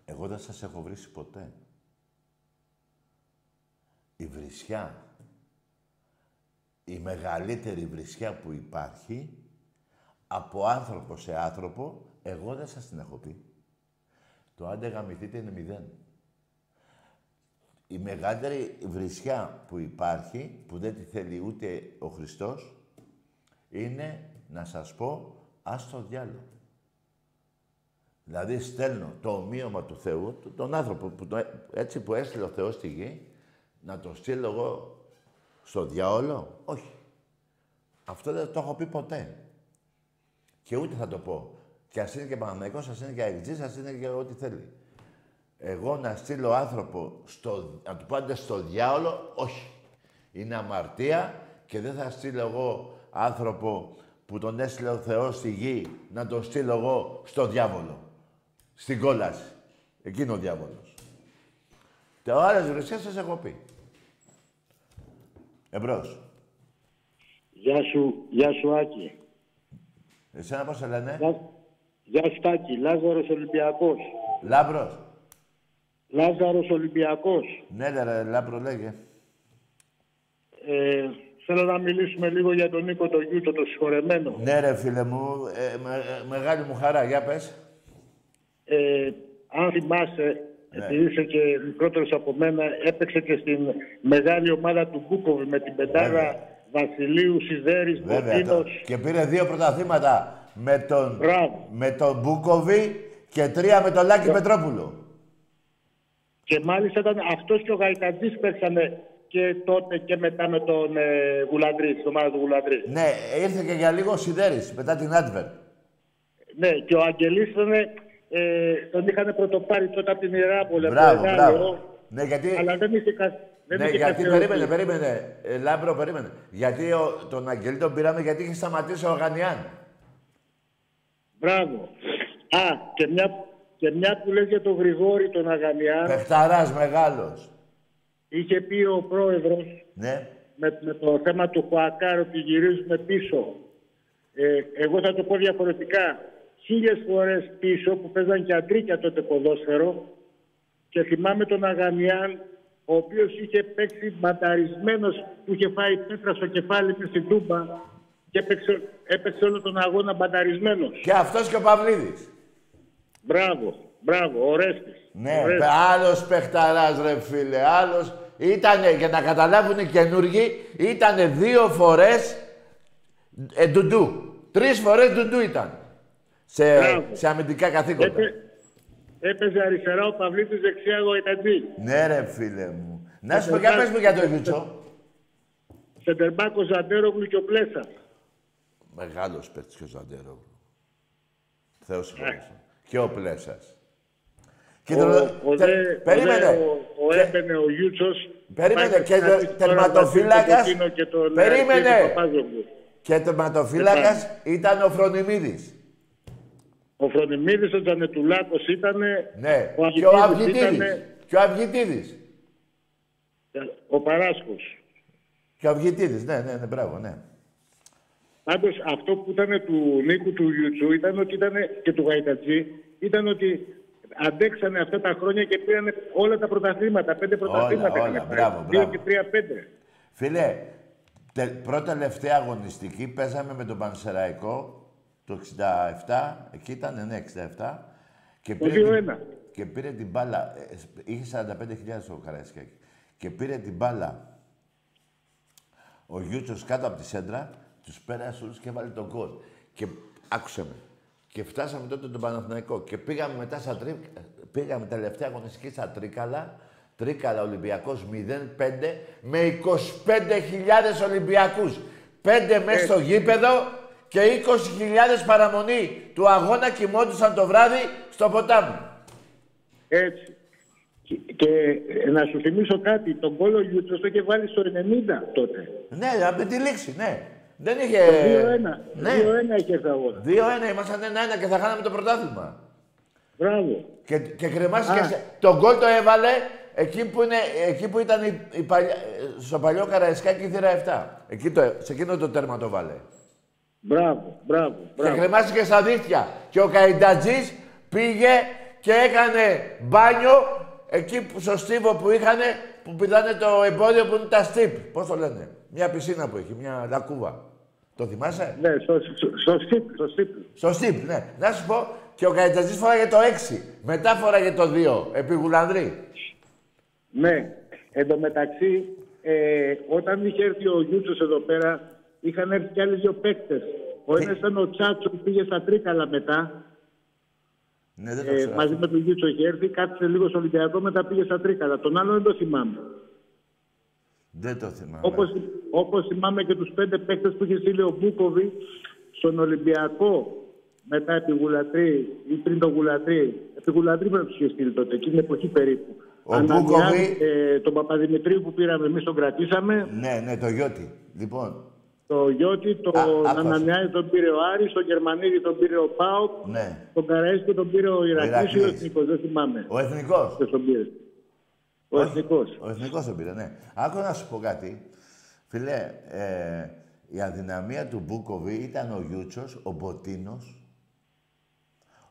Εγώ δεν σας έχω βρίσει ποτέ. Η βρισιά, η μεγαλύτερη βρισιά που υπάρχει, από άνθρωπο σε άνθρωπο, εγώ δεν σας την έχω πει. Το άντε γαμηθείτε είναι 0. Η μεγαλύτερη βρισιά που υπάρχει, που δεν τη θέλει ούτε ο Χριστός, είναι να σας πω, ας το διάλο. Δηλαδή στέλνω το ομοίωμα του Θεού, τον άνθρωπο που έτσι που έστειλε ο Θεός στη γη, να το στείλω εγώ στο διάολο. Όχι. Αυτό δεν το έχω πει ποτέ. Και ούτε θα το πω. Και ας είναι και Παναθηναϊκός, ας είναι και αεξής, ας είναι και ό,τι θέλει. Εγώ να στείλω άνθρωπο, να του πάντε στο διάολο, όχι. Είναι αμαρτία και δεν θα στείλω εγώ άνθρωπο που τον έστειλε ο Θεός στη γη, να τον στείλω εγώ στο διάβολο. Στην κόλαση. Εκείνο ο διάβολος. Τα άλλες βρυσιές σας έχω πει. Εμπρός. Γεια σου, γεια σου Άκη. Εσένα πώς σε λένε? Γεια σου Άκη, Λάζαρος Ολυμπιακός. Λάμπρος. Λάζαρος Ολυμπιακός. Ναι, ρε, Λάμπρο λέγε. Θέλω να μιλήσουμε λίγο για τον Νίκο τον Γιούτο, το συγχωρεμένο. Ναι ρε φίλε μου, μεγάλη μου χαρά. Για πες. Αν θυμάσαι, ναι, επειδή είσαι και μικρότερος από μένα, έπαιξε και στην μεγάλη ομάδα του Κούκοβη με την πεντάδα Βασιλείου, Σιδέρης, Μποτίνος. Και πήρε 2 πρωταθλήματα με τον Μπούκοβη και 3 με τον Λάκη Πετρόπουλο. Και μάλιστα ήταν αυτός και ο Γαϊκαντής παίξανε και τότε και μετά με τον Γουλαντρή, την ομάδα του Γουλαντρή. Ναι, ήρθε και για λίγο ο Σιδέρης μετά την Άντβερ. Ναι, και ο Αγγελής ήταν, τον είχαν πρωτοπάρει τότε από την Ιεράπολη. Μπράβο, μπράβο. Ναι, γιατί... Αλλά δεν είχε περίμενε. Λάμπρο, περίμενε. Γιατί τον Αγγελή τον πήραμε, γιατί είχε σταματήσει ο Γανιάν. Μπράβο. Α, και μια που λες για τον Γρηγόρη τον Αγανιάν. Πεχταράς μεγάλος. Είχε πει ο πρόεδρος, ναι, με το θέμα του Χουακάρ ότι γυρίζουμε πίσω. Εγώ θα το πω διαφορετικά. 1000 φορές πίσω που παίζαν και αντρίκια τότε ποδόσφαιρο και θυμάμαι τον Αγανιάν, ο οποίος είχε παίξει μπαταρισμένος, που είχε φάει πέτρα στο κεφάλι και στην Τούμπα και έπαιξε όλο τον αγώνα μπαταρισμένος. Και αυτός και ο Παυλίδης. Μπράβο, μπράβο, ο Ρέστης. Ναι, άλλος παιχταράς ρε φίλε, άλλος. Ήτανε, για να καταλάβουν οι καινούργοι, ήτανε 2 φορές ντουντού. 3 φορές ντουντού ήταν. Σε αμυντικά καθήκοντα. Έπαιζε αριστερά ο Παυλίτης, δεξιά ο Ετατζή. Ναι ρε φίλε μου. Να σου πω και πες μου για τον Γιούτσο. Σεντερμπάκ ο Ζαντέρογλου και ο Πλέσας. Μεγάλος παίκτης και ο Ζαντέρογλου. Θεός συγχωρέσαι. Και ο Πλέσας. Περίμενε. Ο έπαινε ο Γιούτσος. Περίμενε και τερματοφύλακας. Περίμενε. Και τερματοφύλακας ήταν ο Φρονιμίδης. Ο Φρονιμίδης, ο Τζανετουλάκος ήτανε. Ναι. Και ο Αυγητίδης. Ο Παράσκος. Και ο Αυγητίδης, ναι, μπράβο, ναι. Πάντως αυτό που ήταν του Νίκου του Ιουτσού ήταν ότι ήταν, και του Γαϊτατζή, ήταν ότι αντέξανε αυτά τα χρόνια και πήραν όλα τα πρωταθλήματα. 5 πρωταθλήματα. Όλα, μπράβο, μπράβο. 2 και 3, 5. Φίλε, πρώτα-λευταία αγωνιστική παίζαμε με τον Πανσεραϊκό το 67, εκεί ήταν, ναι, 67. Και πήρε, την μπάλα, είχε 45.000 ο Καραϊσκάκη, και πήρε την μπάλα ο Γιούτσος κάτω από τη σέντρα, τους πέρασε όλους και βάλει τον γκολ. Και άκουσε με. Και φτάσαμε τότε τον Παναθηναϊκό. Και πήγαμε μετά στα πήγαμε τελευταία αγωνιστική στα Τρίκαλα, Ολυμπιακός 0-5, με 25.000 Ολυμπιακούς. 5 μέσα στο γήπεδο και 20.000 παραμονή του αγώνα κοιμόντουσαν το βράδυ στο ποτάμι. Έτσι. Και να σου θυμίσω κάτι, τον κόλλο Γιούτσος το είχε βάλει στο 90 τότε. Ναι, με τη λήξη, ναι. Δεν είχε... 2-1. Ναι. 2-1 είχε στα αγώνα. 2-1, ήμασταν 1-1 και θα χάναμε το πρωτάθλημα. Μπράβο. Και κρεμάστηκε... Τον κόλ το έβαλε εκεί που, εκεί που ήταν στο παλιό Καραϊσκάκη θύρα 7. Εκεί σε εκείνο το τέρμα το βάλε. Μπράβο, μπράβο, μπράβο. Και κρεμάστηκε στα δίχτυα. Και ο Καϊντατζής πήγε και έκανε μπάνιο εκεί που, στο στίβο που είχανε, που πηδάνε το εμπόδιο που είναι τα στίπ. Πώς το λένε. Μια πισίνα που έχει, μια λακκούβα. Το θυμάσαι. Ναι, στο στίπ, ναι. Να σου πω, και ο Καϊτατζής φοράγε το 6. Μετά φοράγε το 2, επί Γουλανδρή. Ναι. Εν τω μεταξύ, όταν είχε έρθει ο Γιούτσος εδώ πέρα, είχαν έρθει κι άλλοι δύο παίκτες. Ο ένας ήταν ο Τσάτσο που πήγε στα Τρίκαλα μετά. Ναι, δεν το ξέρω. Μαζί με τον Γιούτσο είχε έρθει, κάθισε λίγο στο Ολυμπιακό, μετά πήγε στα Τρίκαλα. Τον άλλο δεν το θυμάμαι. Δεν το θυμάμαι. Όπως θυμάμαι και τους 5 παίκτες που είχε στείλει ο Μπούκοβι στον Ολυμπιακό μετά επί Γουλατρή ή πριν τον Γουλατρή. Επί Γουλατρή πρέπει να τους είχε στείλει τότε, εκείνη την εποχή περίπου. Ο Μπούκοβι... τον Παπαδημητρίου που πήραμε εμείς τον κρατήσαμε. Ναι, ναι, το Γιώτη. Λοιπόν. Το Γιώτη, τον Ανανιάδη τον πήρε ο Άρης, τον Γερμανίδη τον πήρε ο ΠΑΟΚ, ναι. Τον Καραϊσκάκη τον πήρε ο Ηρακλής ή ο Εθνικός, δεν θυμάμαι. Ο Εθνικός. Ο Εθνικός. Ο Εθνικός τον πήρε, ναι. Άκου να σου πω κάτι. Φίλε, η αδυναμία του Μπούκοβι ήταν ο Γιούτσος, ο Μποτίνος,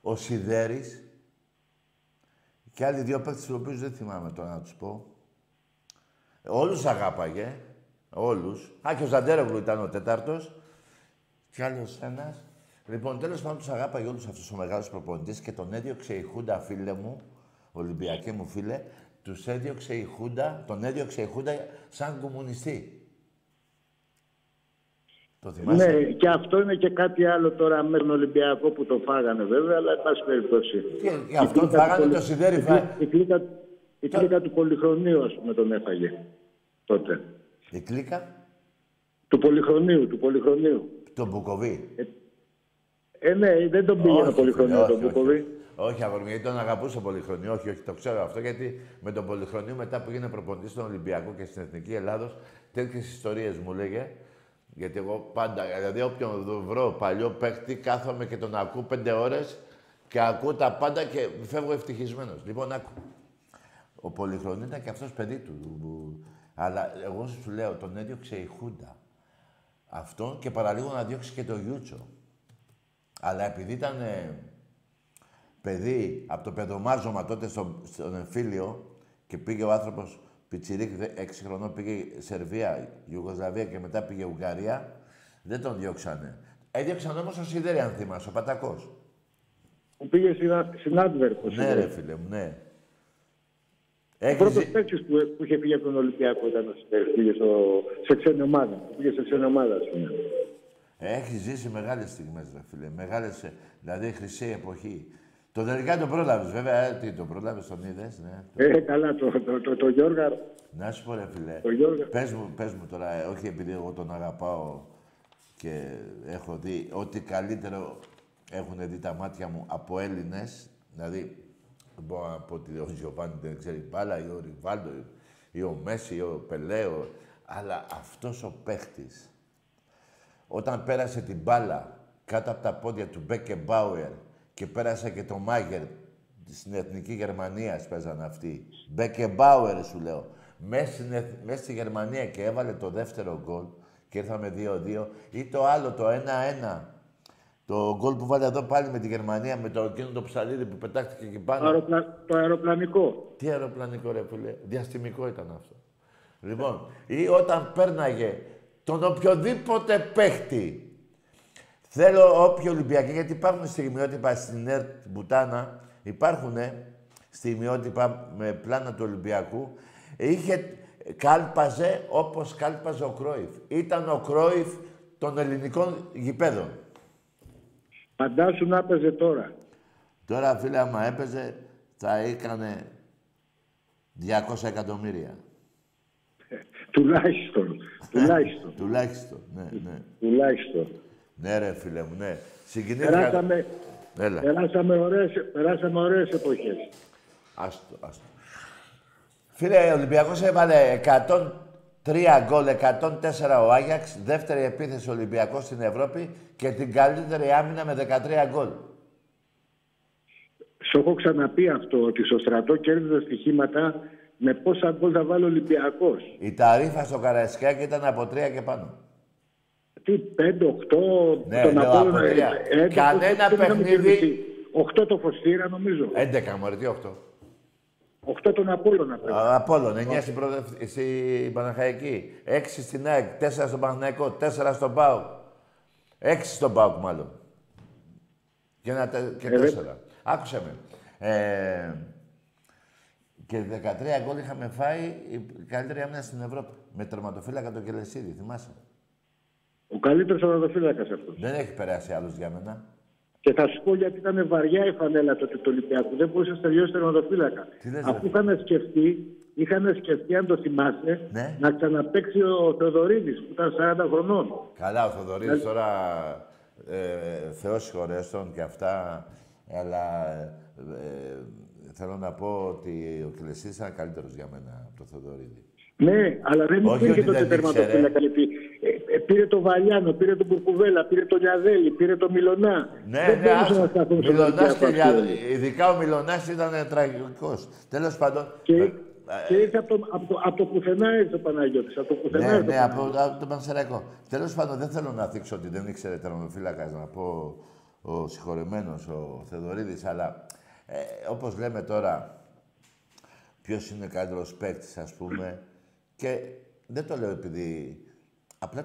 ο Σιδέρης και άλλοι δύο παίκτες, τους οποίους δεν θυμάμαι τώρα να τους πω. Όλους αγάπαγε. Όλους. Α, και ο Ζαντέρογλου ήταν ο τέταρτος. Κι άλλος ένας. Λοιπόν, τέλος πάντων τους αγάπαγε όλους αυτούς ο μεγάλος προπονητής και τον έδιωξε η Χούντα, φίλε μου, Ολυμπιακή μου φίλε, τον έδιωξε η Χούντα σαν κομμουνιστή. Το θυμάσαι. Ναι, και αυτό είναι και κάτι άλλο τώρα με τον Ολυμπιακό που το φάγανε βέβαια, αλλά εν πάση περιπτώσει. Και αυτόν φάγανε το Σιδέρι Η κλίκα του Πολυχρονίου, ας πούμε, τον έφαγε τότε. Η κλίκα. Του Πολυχρονίου. Τον Μπουκοβί. Ναι, δεν τον πήγε το Πολυχρονίο τον Μπουκοβί. Όχι, αγόρι, τον αγαπούσε ο Πολυχρονίου. Όχι, όχι, το ξέρω αυτό, γιατί με τον Πολυχρονίου μετά που έγινε προπονητής στον Ολυμπιακό και στην Εθνική Ελλάδος, τέτοιες ιστορίες μου λέγε. Γιατί εγώ πάντα, δηλαδή όποιον βρω παλιό παίκτη, κάθομαι και τον ακούω 5 ώρες και ακούω τα πάντα και φεύγω ευτυχισμένος. Λοιπόν, άκου. Ο Πολυχρονίου ήταν και αυτός παιδί του. Αλλά εγώ σου λέω, τον έδιωξε η Χούντα. Αυτόν και παραλίγο να διώξει και τον Γιούτσο. Αλλά επειδή ήταν παιδί από το παιδομάζωμα τότε στον εμφύλιο και πήγε ο άνθρωπος πιτσιρίκι 6 χρονών, πήγε Σερβία, Ιουγκοσλαβία και μετά πήγε Ουγγαρία, δεν τον διώξανε. Έδιωξαν όμως ο Σιδέρη, αν θυμάσαι, ο Πατακός. Που πήγε στην Άντβερπ. Ναι, ρε φίλε μου, ναι. Ο πρώτος παίκτης που είχε φύγει από τον Ολυμπιακό ήταν ο Σιδέρης, πήγε σε ξένη ομάδα. Πήγε σε ξένη ομάδα, ας πούμε. Έχει ζήσει μεγάλες στιγμές, ρε φίλε. Μεγάλες, δηλαδή χρυσή εποχή. Το τελικά το πρόλαβες, βέβαια. Τι το πρόλαβες, τον είδες, ναι. Καλά, το Γιώργαρο. Να σου πω, ρε φίλε. Πες μου τώρα, όχι επειδή εγώ τον αγαπάω και έχω δει ό,τι καλύτερο έχουν δει τα μάτια μου από Έλληνες, δηλαδή. Δεν μπορώ να πω ότι ο Γιωβάνι δεν ξέρει μπάλα, ή ο Ριβάλντο, ή ο Μέση, ή ο Πελέ, αλλά αυτός ο παίχτης, όταν πέρασε την μπάλα κάτω από τα πόδια του Μπέκενμπαουερ και πέρασε και το Μάγερ στην Εθνική Γερμανία, παίζαν αυτοί. Μπέκενμπαουερ σου λέω, μέσα στη Γερμανία και έβαλε το δεύτερο γκολ και ήρθαμε 2-2. Ή το άλλο, το 1-1. Το γκολ που βάλε εδώ πάλι με τη Γερμανία, με το εκείνο το ψαλίδι που πετάχτηκε εκεί πάνω. Το αεροπλανικό. Τι αεροπλανικό, ρε φίλε. Διαστημικό ήταν αυτό. Λοιπόν, ή όταν πέρναγε τον οποιοδήποτε παίχτη. Θέλω όποιοι Ολυμπιακοί, γιατί υπάρχουν στιγμιότυπα στην ΕΡΤ Μπουτάνα, υπάρχουν στιγμιότυπα με πλάνα του Ολυμπιακού. Είχε, κάλπαζε όπως κάλπαζε ο Κρόιφ. Ήταν ο Κρόιφ των ελληνικών γηπέδων. Φαντάσου να έπαιζε τώρα. Τώρα, φίλε, άμα έπαιζε, θα έκανε 200 εκατομμύρια. Τουλάχιστον. Τουλάχιστον. Τουλάχιστον, ναι. Τουλάχιστον. Ναι, ρε φίλε μου, ναι. Συγκινήθηκαμε. Περάσαμε ωραίες εποχές. Άστο, άστο. Φίλε, ο Ολυμπιακός έβαλε 103 γκολ, 104 ο Άγιαξ, δεύτερη επίθεση Ολυμπιακός στην Ευρώπη και την καλύτερη άμυνα με 13 γκολ. Σου έχω ξαναπεί αυτό, ότι στο στρατό κέρδιζε στοιχήματα με πόσα γκολ θα βάλει ο Ολυμπιακός. Η ταρίφα στο Καραϊσκάκη ήταν από 3 και πάνω. Τι, 5, 8, ναι, τον Απόλλωνα, 11. Κανένα παιχνίδι. 8 το Φωστήρα, νομίζω. 11, μωρέ, τι 8. 8 τον Απόλλωνα. Απόλλωνα, 9 στην Παναχαϊκή, 6 στην ΑΕΚ, 4 στον Παναθηναϊκό, 4 στον ΠΑΟΚ. 6 στον ΠΑΟΚ, μάλλον. Και 4. Άκουσε με. Και 13 γκολ είχαμε φάει η καλύτερη άμυνα στην Ευρώπη. Με τερματοφύλακα τον Κελεσίδη, θυμάσαι. Ο καλύτερος τερματοφύλακας αυτός. Δεν έχει περάσει άλλος για μένα. Και θα σου πω γιατί ήταν βαριά η φανέλα τότε του Ολυμπιακού. Δεν μπορούσε να τελειώσει τερματοφύλακα. Αφού είχαν σκεφτεί, αν το θυμάσαι, ναι, να ξαναπαίξει ο Θεοδωρίδης που ήταν 40 χρονών. Καλά, ο Θεοδωρίδης τώρα Θεός συγχωρέστον και αυτά, αλλά θέλω να πω ότι ο Κλεσίδης ήταν καλύτερος για μένα από τον Θεοδωρίδη. Ναι, αλλά δεν υπήρχε τότε τερματοφύλακα. Πήρε το Βαλιάνο, πήρε τον Μπουρκουβέλα, πήρε τον Λιαδέλη, πήρε τον Μιλονά. Ναι, ναι, Μιλονάς και Λιαδέλη. Ειδικά ο Μιλονάς ήταν τραγικός. Τέλος πάντων. Και ήρθε από το πουθενά ο Παναγιώτης. Από το πουθενά. Ναι, ναι, από τον Πανσεραϊκό. Τέλος πάντων, δεν θέλω να δείξω ότι δεν ήξερε τερματοφύλακα, να πω ο συγχωρεμένος ο Θεοδωρίδης, αλλά όπως λέμε τώρα, ποιος είναι καλύτερος παίκτης, ας πούμε. Και δεν το λέω επειδή. Απλά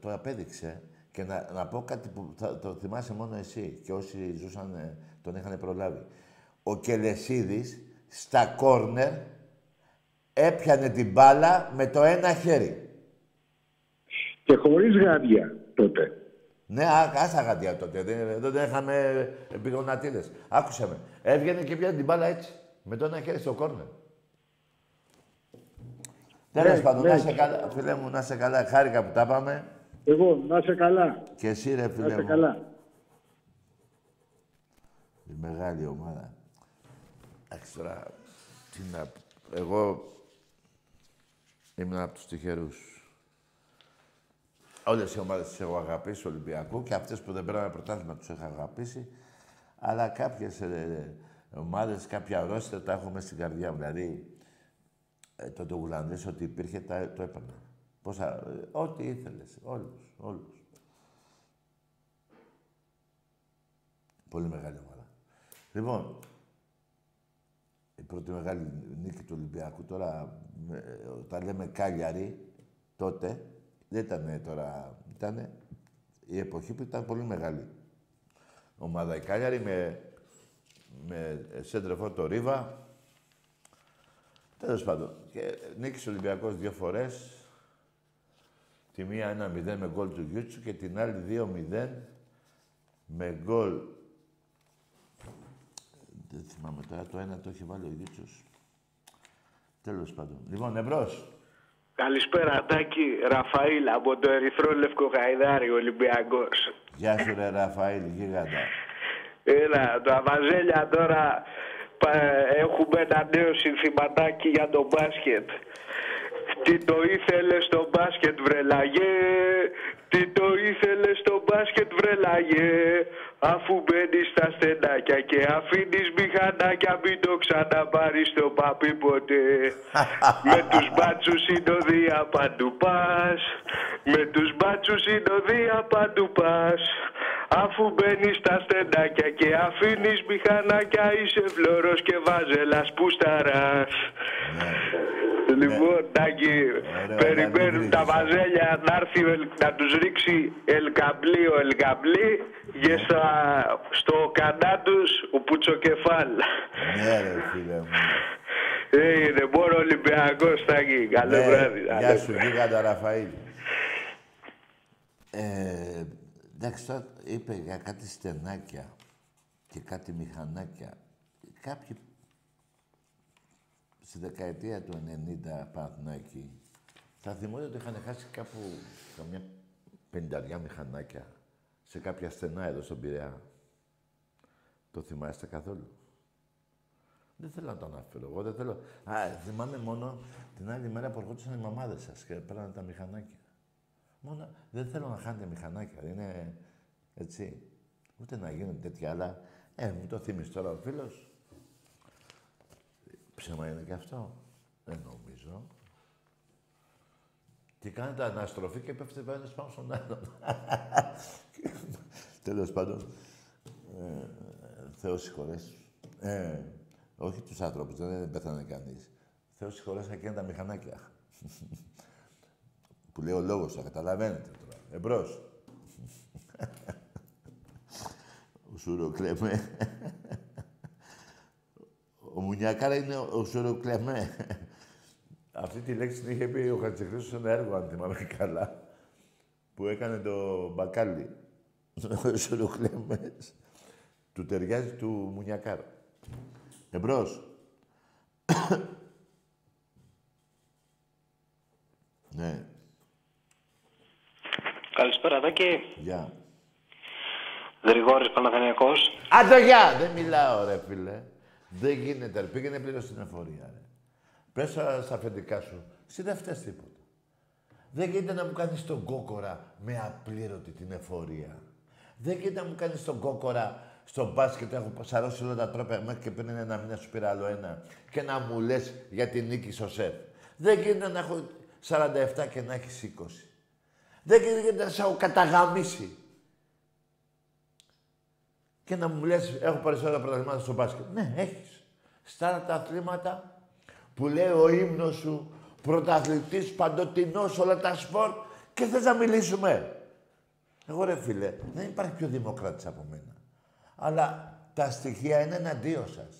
το απέδειξε και να πω κάτι που θα το θυμάσαι μόνο εσύ και όσοι ζούσαν τον είχαν προλάβει. Ο Κελεσίδης στα κόρνερ έπιανε την μπάλα με το ένα χέρι. Και χωρίς γάντια τότε. Ναι, άσα γάντια τότε. Δεν είχαμε πηγονατίδες. Άκουσε με. Έβγαινε και πιάνε την μπάλα έτσι. Με το ένα χέρι στο κόρνερ. Τέλος πάντων, να είσαι καλά, φίλε μου, να είσαι καλά. Χάρηκα που τα πάμε. Εγώ, να είσαι καλά. Και εσύ, ρε φίλε μου. Καλά. Η μεγάλη ομάδα. Εντάξει, τώρα, τι να... Εγώ ήμουν από τους τυχερούς. Όλες οι ομάδες τις έχω αγαπήσει, Ολυμπιακού, και αυτές που δεν πέραμε πρωτάθλημα τους έχω αγαπήσει. Αλλά κάποιες ομάδες, κάποια ρόστερ τα έχω μέσα στην καρδιά μου. Δηλαδή, τότε ο Ολλανδές, ό,τι υπήρχε, το έπαιρνα. Πόσα, ό,τι ήθελες. Όλους. Πολύ μεγάλη ομάδα. Λοιπόν, η πρώτη μεγάλη νίκη του Ολυμπιακού, τώρα, όταν λέμε Κάλιαρη, τότε, δεν ήταν τώρα, ήταν η εποχή που ήταν πολύ μεγάλη ομάδα. Η Κάλιαρη με σέντρεφο το Ρίβα. Τέλος πάντων, νίκησε ο Ολυμπιακός 2 φορές. Τη μία 1-0 με γκολ του Γιούτσου και την άλλη 2-0 με γκολ. Δεν θυμάμαι τώρα, το ένα το έχει βάλει ο Γιούτσος. Τέλος πάντων. Λοιπόν, Εμπρός. Καλησπέρα, Αντάκη. Ραφαήλ από το Ερυθρό Λευκοχαϊδάρι, Ολυμπιακός. Γεια σου, ρε Ραφαήλ, γίγαντα. Έλα, τα βαζέλια τώρα. Έχουμε ένα νέο συνθηματάκι για το μπάσκετ. Τι το ήθελε στο μπάσκετ, βρελάγε. Τι το ήθελε στο μπάσκετ, βρελάγε. Αφού μπαίνει στα στενάκια και αφήνει μηχανάκια, μην το ξαναπάρει το παπί ποτέ. Με τους μπάτσους είναι ο παντού πας. Με τους μπάτσους συνοδεία παντού πας. Αφού μπαίνεις στα στεντάκια και αφήνεις μηχανάκια, είσαι Βλώρος και Βάζελας που σταράς. Λοιπόν, Τάκη, περιμένουν τα βαζέλια να έρθει να τους ρίξει ελκαμπλή ο ελκαμπλή και στο κανά τους ο πουτσοκεφάλ. Ναι ρε φίλε μου. Είναι μόνο Ολυμπιακός, Τάκη. Καλό βράδυ. Γεια σου γίγαντα Ραφαήλ. Εντάξει, τώρα είπε για κάτι στενάκια και κάτι μηχανάκια. Κάποιοι στη δεκαετία του 90 Παναθηναϊκοί θα θυμούνται ότι είχαν χάσει κάπου καμιά 50 μηχανάκια σε κάποια στενά εδώ στον Πειραιά. Το θυμάστε καθόλου? Δεν θέλω να το αναφέρω εγώ, δεν θέλω. Θυμάμαι μόνο την άλλη μέρα που ερχόντουσαν οι μαμάδες σας και πέρανε τα μηχανάκια. Μόνο δεν θέλω να χάνετε μηχανάκια, είναι έτσι. Ούτε να γίνουν τέτοια, αλλά μου το θύμισε τώρα ο φίλος. Ψέμα είναι και αυτό. Δεν νομίζω. Τι κάνετε, αναστροφή και πέφτει ο ένας πάνω στον άλλον. Τέλος πάντων. Θεός συγχωρέσει. Όχι τους άνθρωπους, δεν πέθανε κανείς. Θεός συγχωρέσει εκείνα τα μηχανάκια. Που λέει ο λόγος, θα καταλαβαίνετε τώρα. Εμπρός. Ο Σουροκλεμέ. Ο Μουνιακάρ είναι ο Σουροκλεμέ. Αυτή τη λέξη την είχε πει ο Χατζηχρήστος σε ένα έργο, αν θυμάμαι καλά. Που έκανε το μπακάλι. Ο Σουροκλεμές. Του ταιριάζει του Μουνιακάρ. Εμπρός. Ναι. Καλησπέρα, Δάκη. Γεια. Γρηγόρης, Παναθηναϊκός. Άντε, γεια! Δεν μιλάω, ρε, φίλε. Δεν γίνεται, ρε. Πήγαινε πλήρως στην εφορία, ρε. Πες στα αφεντικά σου. Εσύ δεν φταίς τίποτα. Δεν γίνεται να μου κάνεις τον κόκορα με απλήρωτη την εφορία. Δεν γίνεται να μου κάνεις τον κόκορα στο μπάσκετ. Έχω σαρώσει όλα τα τρόπια μέχρι και πριν ένα μήνα σου πήρα άλλο ένα. Και να μου λες για την νίκη στο σεφ. Δεν γίνεται να έχω 47 και να έχεις 20. Δεν γίνεται να σε έχω καταγαμίσει. Και να μου λες, έχω περισσότερα πρωταθλήματα στο μπάσκετ. Ναι, έχεις. Στα τα αθλήματα που λέει ο ύμνος σου, πρωταθλητής, παντοτινός, όλα τα σπορ και θες να μιλήσουμε. Εγώ ρε φίλε, δεν υπάρχει πιο δημοκράτης από μένα. Αλλά τα στοιχεία είναι εναντίον σας.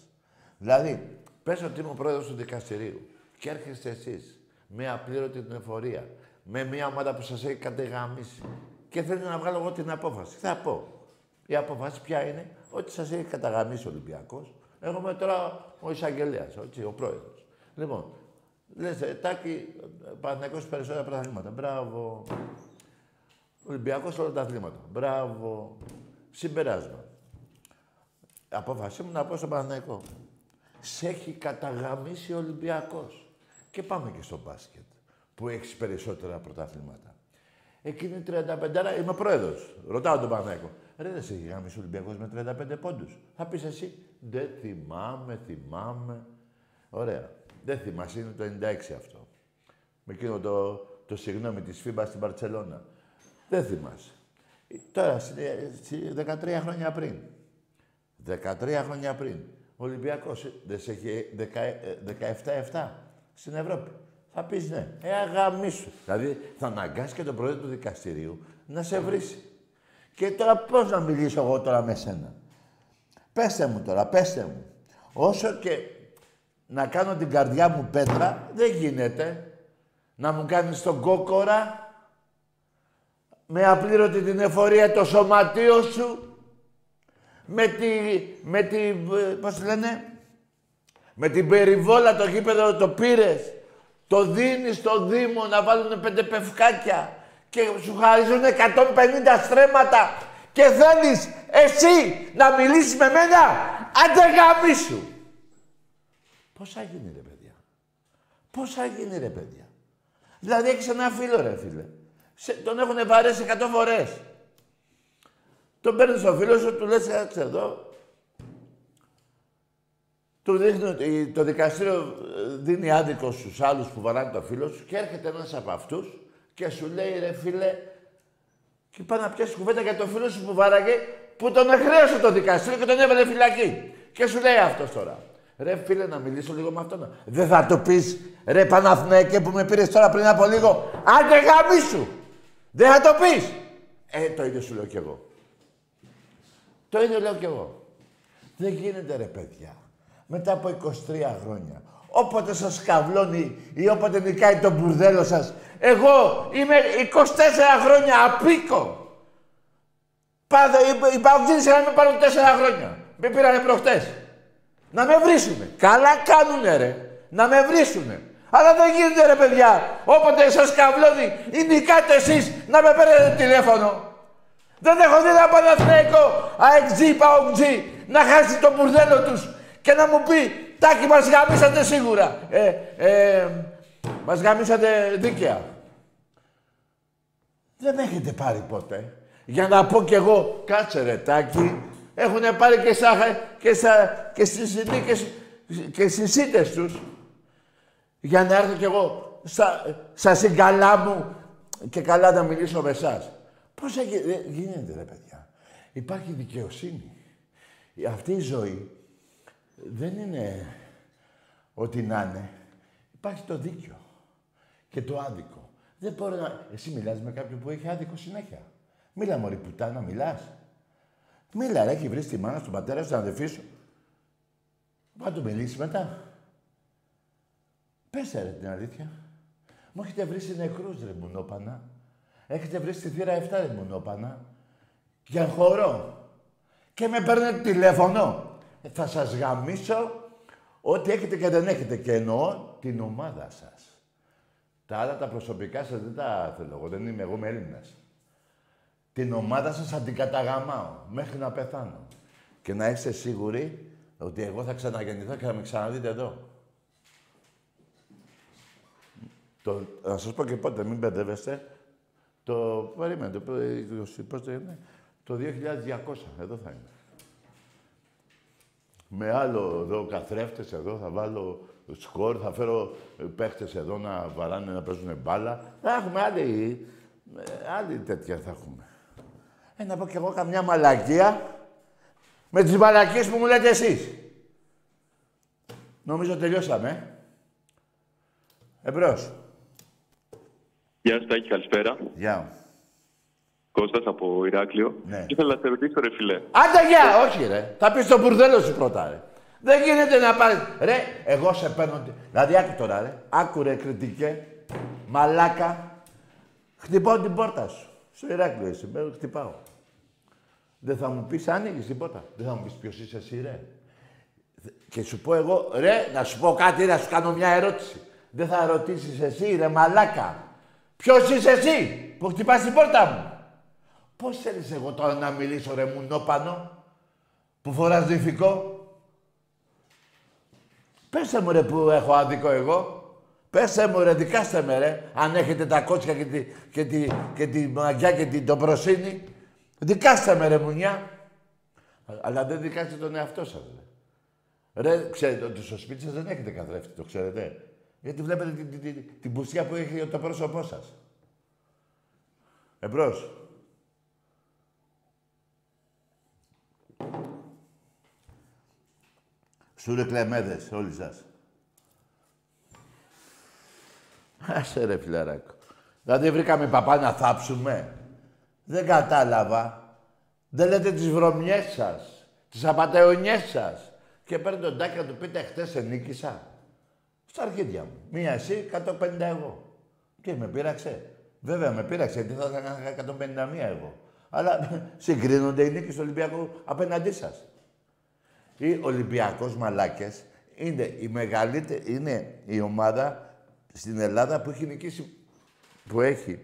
Δηλαδή, πες ότι είμαι ο πρόεδρος του δικαστηρίου και έρχεστε εσείς με απλήρωτη την εφορία. Με μια ομάδα που σας έχει κατεγαμίσει και θέλετε να βγάλω εγώ την απόφαση. Θα πω. Η απόφαση ποια είναι, ότι σας έχει καταγαμίσει ο Ολυμπιακός. Εγώ είμαι τώρα ο εισαγγελέας, ο πρόεδρος. Λοιπόν, λες, Τάκη, Παναθηναϊκός περισσότερα πρωταθλήματα. Μπράβο. Ολυμπιακός όλα τα αθλήματα. Μπράβο. Συμπεράσμα. Απόφασή μου να πω στον Παναθηναϊκό. Σε έχει καταγαμίσει ο Ολυμπιακός. Και πάμε και στο μπάσκετ. Που έχει περισσότερα πρωταθλήματα. Εκείνη 35, είμαι πρόεδρος. Ρωτάω τον Παναγιώτο. Ρε, δεν σε έχει γάμισει ο Ολυμπιακός με 35 πόντους. Θα πεις εσύ, δεν θυμάμαι. Ωραία. Δεν θυμάσαι, είναι το 96 αυτό. Με εκείνο το συγγνώμη της Φίμπα στην Μπαρτσελώνα. Δεν θυμάσαι. Τώρα, 13 χρόνια πριν. 13 χρόνια πριν. Ο Ολυμπιακός δεν σε έχει 17-7 στην Ευρώπη. Θα πεις ναι. Αγαμίσου. Δηλαδή, θα αναγκάσει και τον πρόεδρο του δικαστηρίου να σε βρίσει. Και τώρα πώς να μιλήσω εγώ τώρα με σένα. Πέστε μου τώρα. Όσο και να κάνω την καρδιά μου πέτρα, δεν γίνεται να μου κάνεις τον κόκορα με απλήρωτη την εφορία το σωματείο σου, με την περιβόλα το γήπεδο το πήρες. Το δίνει στο Δήμο να βάλουν 5 πευκάκια και σου χαρίζουν 150 στρέμματα και θέλεις εσύ να μιλήσεις με μένα, άντε γαμίσου! Πώς θα γίνει ρε παιδιά. Δηλαδή έχεις ένα φίλο ρε φίλε. Τον έχουνε βαρέσει 100 φορές. Τον παίρνεις στο φίλο σου, του λες κάτσε εδώ. Το δικαστήριο δίνει άδικο στους άλλους που βαράνε το φίλο σου και έρχεται ένας από αυτούς και σου λέει ρε φίλε, και πάει να πιάσει κουβέντα για το φίλο σου που βάραγε, που τον εχρέωσε το δικαστήριο και τον έβαλε φυλακή. Και σου λέει αυτός τώρα. Ρε φίλε, να μιλήσω λίγο με αυτόν. Δεν θα το πεις, ρε Παναθηναϊκέ που με πήρες τώρα πριν από λίγο, άντε γαμίσου! Δεν θα το πεις! Το ίδιο σου λέω κι εγώ. Το ίδιο λέω κι εγώ. Δεν γίνεται ρε παιδιά. Μετά από 23 χρόνια, όποτε σας καυλώνει ή όποτε νικάει το μπουρδέλο σας, εγώ είμαι 24 χρόνια απίκο. Οι παουτζίνες να με πάρουν 4 χρόνια. Με πήρανε προχτές. Να με βρίσουνε. Καλά κάνουνε ρε. Να με βρίσουνε. Αλλά δεν γίνεται ρε παιδιά. Όποτε σας καυλώνει ή νικάτε εσείς, να με παίρνετε τηλέφωνο. Δεν έχω δει ένα Παναθηναϊκό αεξή, παουτζή, να χάσει το μπουρδέλο τους και να μου πει «Τάκη, μας γαμίσατε σίγουρα». Μας γαμίσατε δίκαια. Δεν έχετε πάρει ποτέ. Για να πω κι εγώ, κάτσε ρε Τάκη, έχουνε πάρει και στις συνθήκες και στις ήττες τους. Για να έρθω κι εγώ στα συγκαλά μου και καλά να μιλήσω με εσάς. Πώς γίνεται ρε παιδιά. Υπάρχει δικαιοσύνη. Αυτή η ζωή δεν είναι ότι να είναι. Υπάρχει το δίκιο και το άδικο. Δεν μπορώ να... Εσύ μιλάς με κάποιον που έχει άδικο συνέχεια. Μίλα μωρή πουτάνα, μιλάς. Μίλα ρε, έχει βρει τη μάνα στον πατέρα σου, τον αδελφή σου. Μα του μιλήσει μετά. Πες ρε την αλήθεια. Μου έχετε βρει σε νεκρούς ρε μουνόπανα. Έχετε βρει στη θύρα 7 ρε μουνόπανα. Για χορό. Και με παίρνετε τηλέφωνο. Θα σας γαμίσω ό,τι έχετε και δεν έχετε. Και εννοώ την ομάδα σας. Τα άλλα τα προσωπικά σας δεν τα θέλω εγώ. Δεν είμαι εγώ, είμαι Έλληνας. Την ομάδα σας αντικαταγαμάω μέχρι να πεθάνω. Και να είστε σίγουροι ότι εγώ θα ξαναγεννηθώ και θα με ξαναδείτε εδώ. Να σας πω και πότε, μην μπερδεύεστε. Το περίμενε, το 2200 εδώ θα είμαι. Με άλλο εδώ καθρέφτες εδώ, θα βάλω σκορ, θα φέρω παίχτες εδώ να βαράνε, να παίζουνε μπάλα. Θα έχουμε άλλη τέτοια θα έχουμε. Να πω κι εγώ καμιά μαλακία με τις μαλακίες που μου λέτε εσείς. Νομίζω τελειώσαμε. Εμπρός. Γεια Στάκη, καλησπέρα. Γεια. Κώστας από Ηράκλειο. Ναι. Ήθελα να σε ρωτήσω ρε φιλέ. Άντε γεια! Όχι ρε. Θα πεις το μπουρδέλο σου πρώτα ρε. Δεν γίνεται να πάρεις. Ρε, εγώ σε παίρνω... Δηλαδή άκου τώρα ρε. Άκου ρε κριτικέ. Μαλάκα. Χτυπάω την πόρτα σου. Στο Ηράκλειο εσύ. Χτυπάω. Δεν θα μου πεις ανοίγεις την πόρτα. Δεν θα μου πεις ποιος είσαι εσύ ρε. Και σου πω εγώ ρε, να σου πω κάτι, να σου κάνω μια ερώτηση. Δεν θα ρωτήσεις εσύ ρε μαλάκα. Ποιος είσαι εσύ που χτυπάς την πόρτα μου. Πώς θέλεις εγώ τώρα να μιλήσω, ρε μουνόπανο, που φοράς νηφικό. Πέστε μου, ρε, που έχω άδικο εγώ. Πέστε μου, ρε, δικάστε με, ρε, αν έχετε τα κότσια και τη μαγιά και την προσύνη. Δικάστε με, ρε, μουνιά. Αλλά δεν δικάστε τον εαυτό σας, ρε. Ρε, ξέρετε ότι στο σπίτι σας δεν έχετε καθρέφτη, το ξέρετε. Γιατί βλέπετε την πουστιά που έχει το πρόσωπό σας. Εμπρός. Σούρε κλεμμέδες, όλοι σας. Άσε ρε φιλαράκο. Δηλαδή βρήκαμε παπά να θάψουμε. Δεν κατάλαβα. Δεν λέτε τις βρωμιές σας, τις απατεωνιές σας. Και παίρνει τον Τάκη να του πείτε χτες ενίκησα. Στα αρχίδια μου. Μία εσύ, 150 εγώ. Και με πείραξε. Βέβαια με πείραξε, γιατί θα έκανα 151 εγώ. Αλλά συγκρίνονται οι νίκες του Ολυμπιακού απέναντί σας. Ο Ολυμπιακός μαλάκες είναι η μεγαλύτερη, είναι η ομάδα στην Ελλάδα που έχει νικήσει, που έχει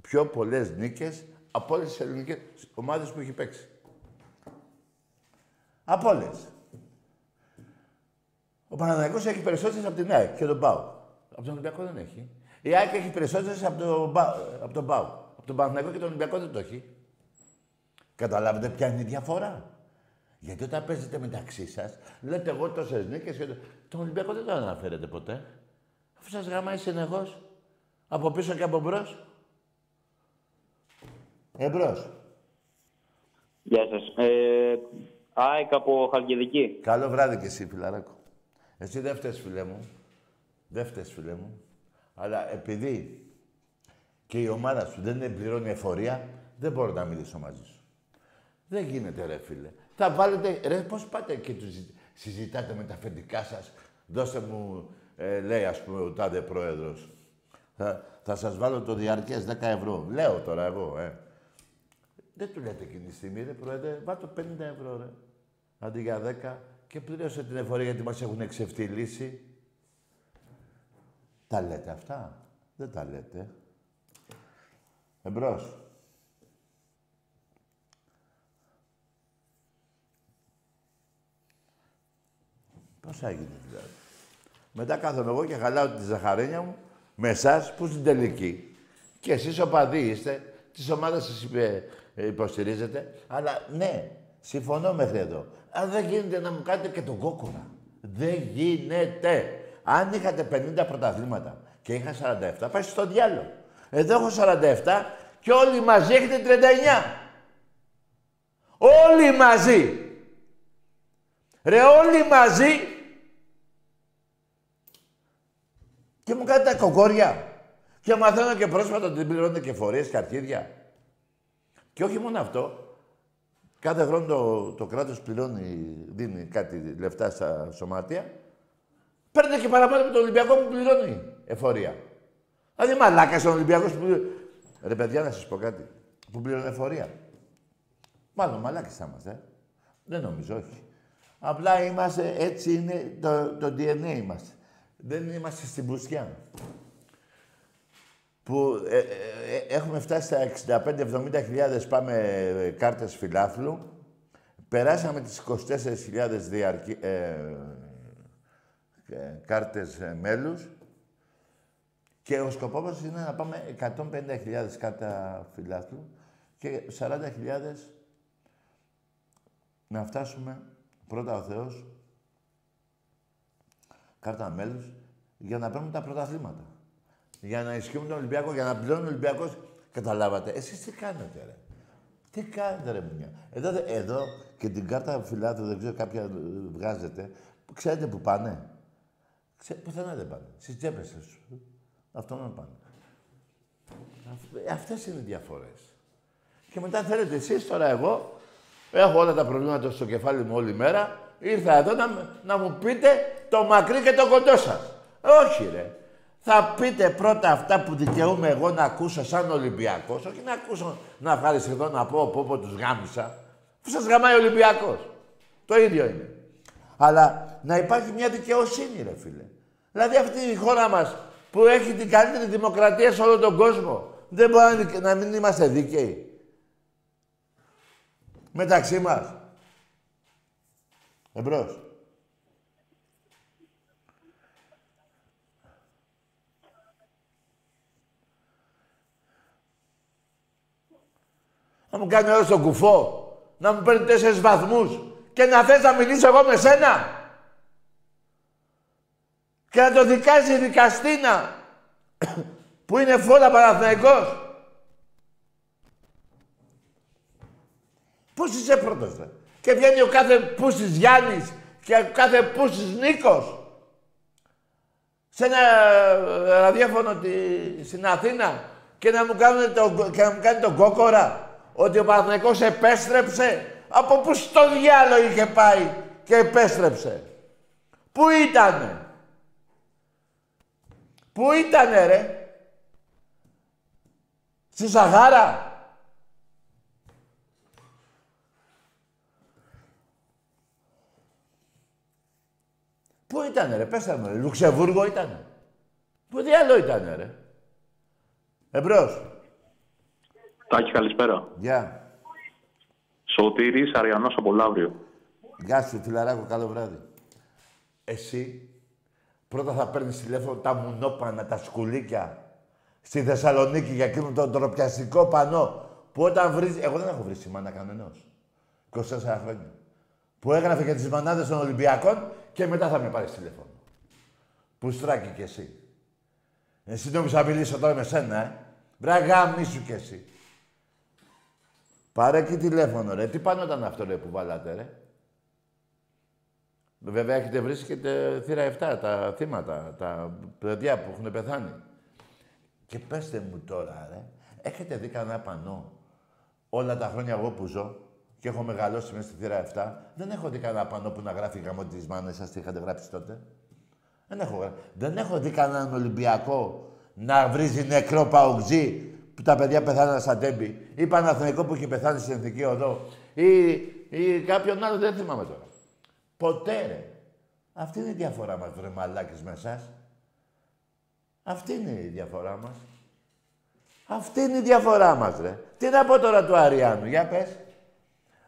πιο πολλές νίκες από όλες τις ελληνικές ομάδες που έχει παίξει. Από όλες. Ο Παναθηναϊκός έχει περισσότερες από την ΑΕΚ και τον ΠΑΟΚ. Από τον Ολυμπιακό δεν έχει. Η ΑΕΚ έχει περισσότερες από τον ΠΑΟΚ. Από τον Παναθηναϊκό και τον Ολυμπιακό δεν το έχει. Καταλάβετε ποια είναι η διαφορά. Γιατί όταν παίζετε μεταξύ σας, λέτε εγώ τόσες νίκες και τον Ολυμπιακό δεν το αναφέρετε ποτέ. Αφού σας γαμάει συνεχώς, από πίσω και από μπρος. Εμπρός. Γεια σας. ΑΕΚ από Χαλκιδική. Καλό βράδυ και εσύ, φιλαράκο. Εσύ δεν φταίς, φίλε μου. Δεν φταίς, φίλε μου. Αλλά επειδή και η ομάδα σου δεν πληρώνει εφορία, δεν μπορώ να μιλήσω μαζί σου. Δεν γίνεται, ρε φίλε. Θα βάλετε, ρε, πώς πάτε και τους συζητάτε με τα αφεντικά σας. Δώστε μου, λέει, ας πούμε, ο τάδε πρόεδρος. Θα σας βάλω το διαρκές 10 ευρώ. Λέω τώρα εγώ, Δεν του λέτε εκείνη τη στιγμή, ρε πρόεδρε, βάτω 50 ευρώ, ρε. Αντί για 10 και πληρώσε την εφορία γιατί μας έχουν ξεφτυλίσει. Τα λέτε αυτά. Δεν τα λέτε. Εμπρός. Πώς έγινε δηλαδή. Μετά κάθομαι εγώ και χαλάω τη ζαχαρένια μου με εσάς που στην τελική. Και εσείς οπαδοί είστε, της ομάδας σας υποστηρίζετε. Αλλά ναι, συμφωνώ μέχρι εδώ. Αλλά δεν γίνεται να μου κάνετε και τον κόκορα. Δεν γίνεται. Αν είχατε 50 πρωταθλήματα και είχα 47, πάει στο διάλογο. Εδώ έχω 47 και όλοι μαζί έχετε 39. Όλοι μαζί. Ρε, όλοι μαζί. Και μου κάνετε τα κοκόρια. Και μαθαίνω και πρόσφατα ότι δεν πληρώνετε και φορείες και αρχίδια. Και όχι μόνο αυτό. Κάθε χρόνο το κράτος πληρώνει, δίνει κάτι λεφτά στα σωματεία. Παίρνετε και παραπάνω με τον Ολυμπιακό που πληρώνει εφορία. Δηλαδή μαλάκας ο Ολυμπιακός που πληρώνει. Ρε παιδιά, να σας πω κάτι. Που πληρώνει εφορία. Μάλλον μαλάκες θα είμαστε. Δεν νομίζω, όχι. Απλά είμαστε, έτσι είναι το DNA είμαστε. Δεν είμαστε στην πουστιά. Που έχουμε φτάσει στα 65-70.000 πάμε κάρτες φιλάθλου. Περάσαμε τις 24.000 κάρτες μέλους. Και ο σκοπός μας είναι να πάμε 150.000 κάρτα φιλάθλου και 40.000 να φτάσουμε πρώτα ο Θεός κάρτα μέλους για να παίρνουμε τα πρωταθλήματα. Για να ισχύουν τον Ολυμπιακό, για να πληρώνει ο Ολυμπιακός. Καταλάβατε. Εσείς τι κάνετε, ρε. Τι κάνετε, ρε μουνιά. Εδώ και την κάρτα φιλάθλου, δεν ξέρω, κάποια βγάζετε. Ξέρετε που πάνε. Πουθενά δεν πάνε. Στις τσέπες σας. Αυτό να πάνε. Αυτές είναι οι διαφορές. Και μετά θέλετε εσείς, τώρα εγώ, έχω όλα τα προβλήματα στο κεφάλι μου όλη μέρα, ήρθα εδώ να μου πείτε το μακρύ και το κοντό σας. Όχι, ρε. Θα πείτε πρώτα αυτά που δικαιούμαι εγώ να ακούσω σαν Ολυμπιακός, όχι να ακούσω να βγάλεις εδώ να πω «Πόπο, τους γάμισα». Που σας γαμάει ο Ολυμπιακός. Το ίδιο είναι. Αλλά να υπάρχει μια δικαιοσύνη, ρε φίλε. Δηλαδή αυτή η χώρα μας που έχει την καλύτερη δημοκρατία σε όλο τον κόσμο, δεν μπορεί να μην είμαστε δίκαιοι. Μεταξύ μας. Εμπρός. Να μου κάνει όλο τον κουφό, να μου παίρνει 4 βαθμούς και να θες να μιλήσω εγώ με σένα. Και να το δικάζει η δικαστήνα, που είναι φόλα Παναθηναϊκός. Πώς είσαι πρώτος, δε. Και βγαίνει ο κάθε πούσης Γιάννης και ο κάθε πούσης Νίκος. Σε ένα ραδιόφωνο στην Αθήνα και να μου κάνει τον κόκορα. Ότι ο Παναθηναϊκός επέστρεψε. Από πού στο διάλογο είχε πάει και επέστρεψε. Πού ήτανε. Πού ήτανε, ρε. Στη Σαχάρα. Πού ήτανε, ρε. Πέστε μου, ρε. Λουξεμβούργο ήτανε. Πού διάλογο ήτανε, ρε. Εμπρός. Τάκη, καλησπέρα. Γεια. Σωτήρης Αριανός από Λαύριο. Γεια σου, φιλαράκο, καλό βράδυ. Εσύ πρώτα θα παίρνεις τηλέφωνο τα μουνόπανα, τα σκουλίκια στη Θεσσαλονίκη για εκείνο το ντροπιαστικό πανό που όταν βρίζει. Εγώ δεν έχω βρει μάνα κανενός. 24 χρόνια. Που έγραφε για τις μανάδες των Ολυμπιακών και μετά θα με πάρεις τηλέφωνο. Πουστράκι κι εσύ. Εσύ νόμιζα να μιλήσω τώρα με σένα, Βρε γάμισου κι εσύ. Πάρε εκεί τηλέφωνο, ρε. Τι πανόταν αυτό, ρε, που βάλατε, ρε. Βέβαια, έχετε βρει και θύρα 7, τα θύματα, τα παιδιά που έχουν πεθάνει. Και πέστε μου τώρα, ρε, έχετε δει κανένα πανό όλα τα χρόνια εγώ που ζω και έχω μεγαλώσει μέσα στη θύρα 7, δεν έχω δει κανένα πανό που να γράφει γαμό τις μάνες σας, τι είχατε γράψει τότε. Δεν έχω δει κανέναν Ολυμπιακό να βρίζει νεκρό παουτζή που τα παιδιά πεθάναν στα Τέμπη ή Παναθηναϊκό που είχε πεθάνει στην Εθνική Οδό ή κάποιον άλλο, δεν θυμάμαι τώρα. Ποτέ, ρε. Αυτή είναι η διαφορά μας, βρε μαλάκες, με εσάς. Αυτή είναι η διαφορά μας. Αυτή είναι η διαφορά μας, ρε. Τι να πω τώρα του Αριάνου, για πες.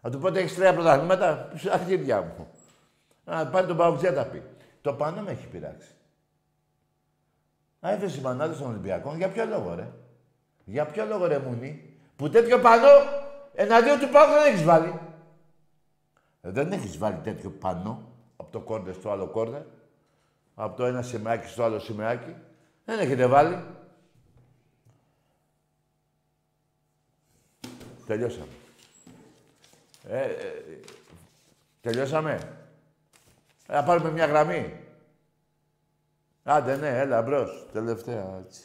Να του πω ότι έχεις 3 πρωταθλήματα, αρχίδια μου. Να πάρει τον Παοξιά τα πει. Το πάνω με έχει πειράξει. Άιφες οι μανάδες των Ολυμπιακών, για ποιο λόγο, ρε. Για ποιο λόγο, ρε Μουνή, που τέτοιο πανό εναντίον του Παοξιά δεν έχεις βάλει. Δεν έχεις βάλει τέτοιο πανό από το κόρνερ στο άλλο κόρνερ, από το ένα σημαίακι στο άλλο σημαίακι. Δεν έχετε βάλει. Τελειώσαμε. Τελειώσαμε. Να πάρουμε μια γραμμή. Άντε, ναι, έλα, μπρος. Τελευταία, έτσι.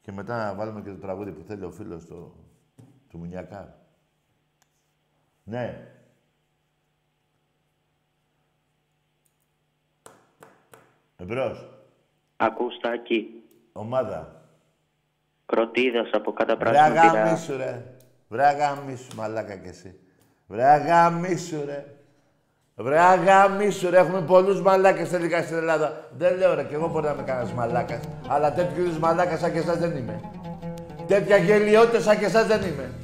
Και μετά να βάλουμε και το τραγούδι που θέλει ο φίλος του Μουνιακάρ. Ναι. Εμπρός. Ακούς, Τάκη. Ομάδα. Κροτίδας από κάτω πράσινο πειρά. Βρε αγαμίσου, ρε. Βρε αγαμίσου, μαλάκα κι εσύ. Βρε αγαμίσου, ρε. Βρε αγαμίσου, ρε. Έχουμε πολλούς μαλάκες τελικά στην Ελλάδα. Δεν λέω, ρε, κι εγώ μπορεί να είμαι κανένας μαλάκας. Αλλά τέτοιου είδους μαλάκας σαν και εσάς δεν είμαι. Τέτοια γελιότητα σαν και εσάς δεν είμαι.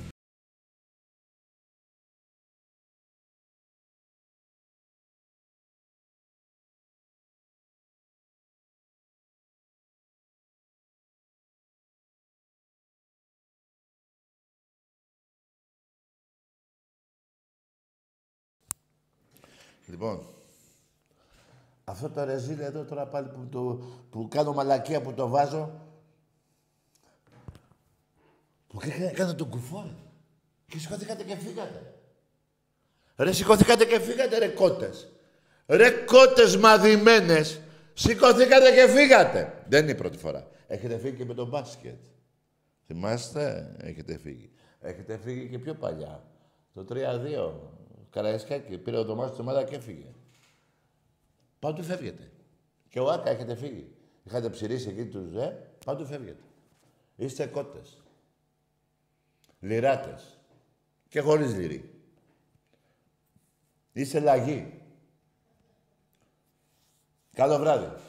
Λοιπόν, αυτό το ρεζίλ εδώ τώρα πάλι που κάνω μαλακία που το βάζω. Που έκανα τον κουφό, και σηκώθηκατε και φύγατε. Ρε, σηκώθηκατε και φύγατε, ρε κότες. Ρε κότες μαδημένες, σηκώθηκατε και φύγατε. Δεν είναι η πρώτη φορά. Έχετε φύγει και με το μπάσκετ. Θυμάστε, έχετε φύγει. Έχετε φύγει και πιο παλιά, το 3-2. Καραϊσκάκη, πήρε ο Ντομάς της ομάδας και έφυγε. Πάντου φεύγετε. Και ο Άκα έχετε φύγει. Είχατε ψηρίσει εκεί τους ΖΕ, πάντου φεύγετε. Είστε κότες. Λυράτες. Και χωρίς λυρί. Είστε λαγοί. Καλό βράδυ.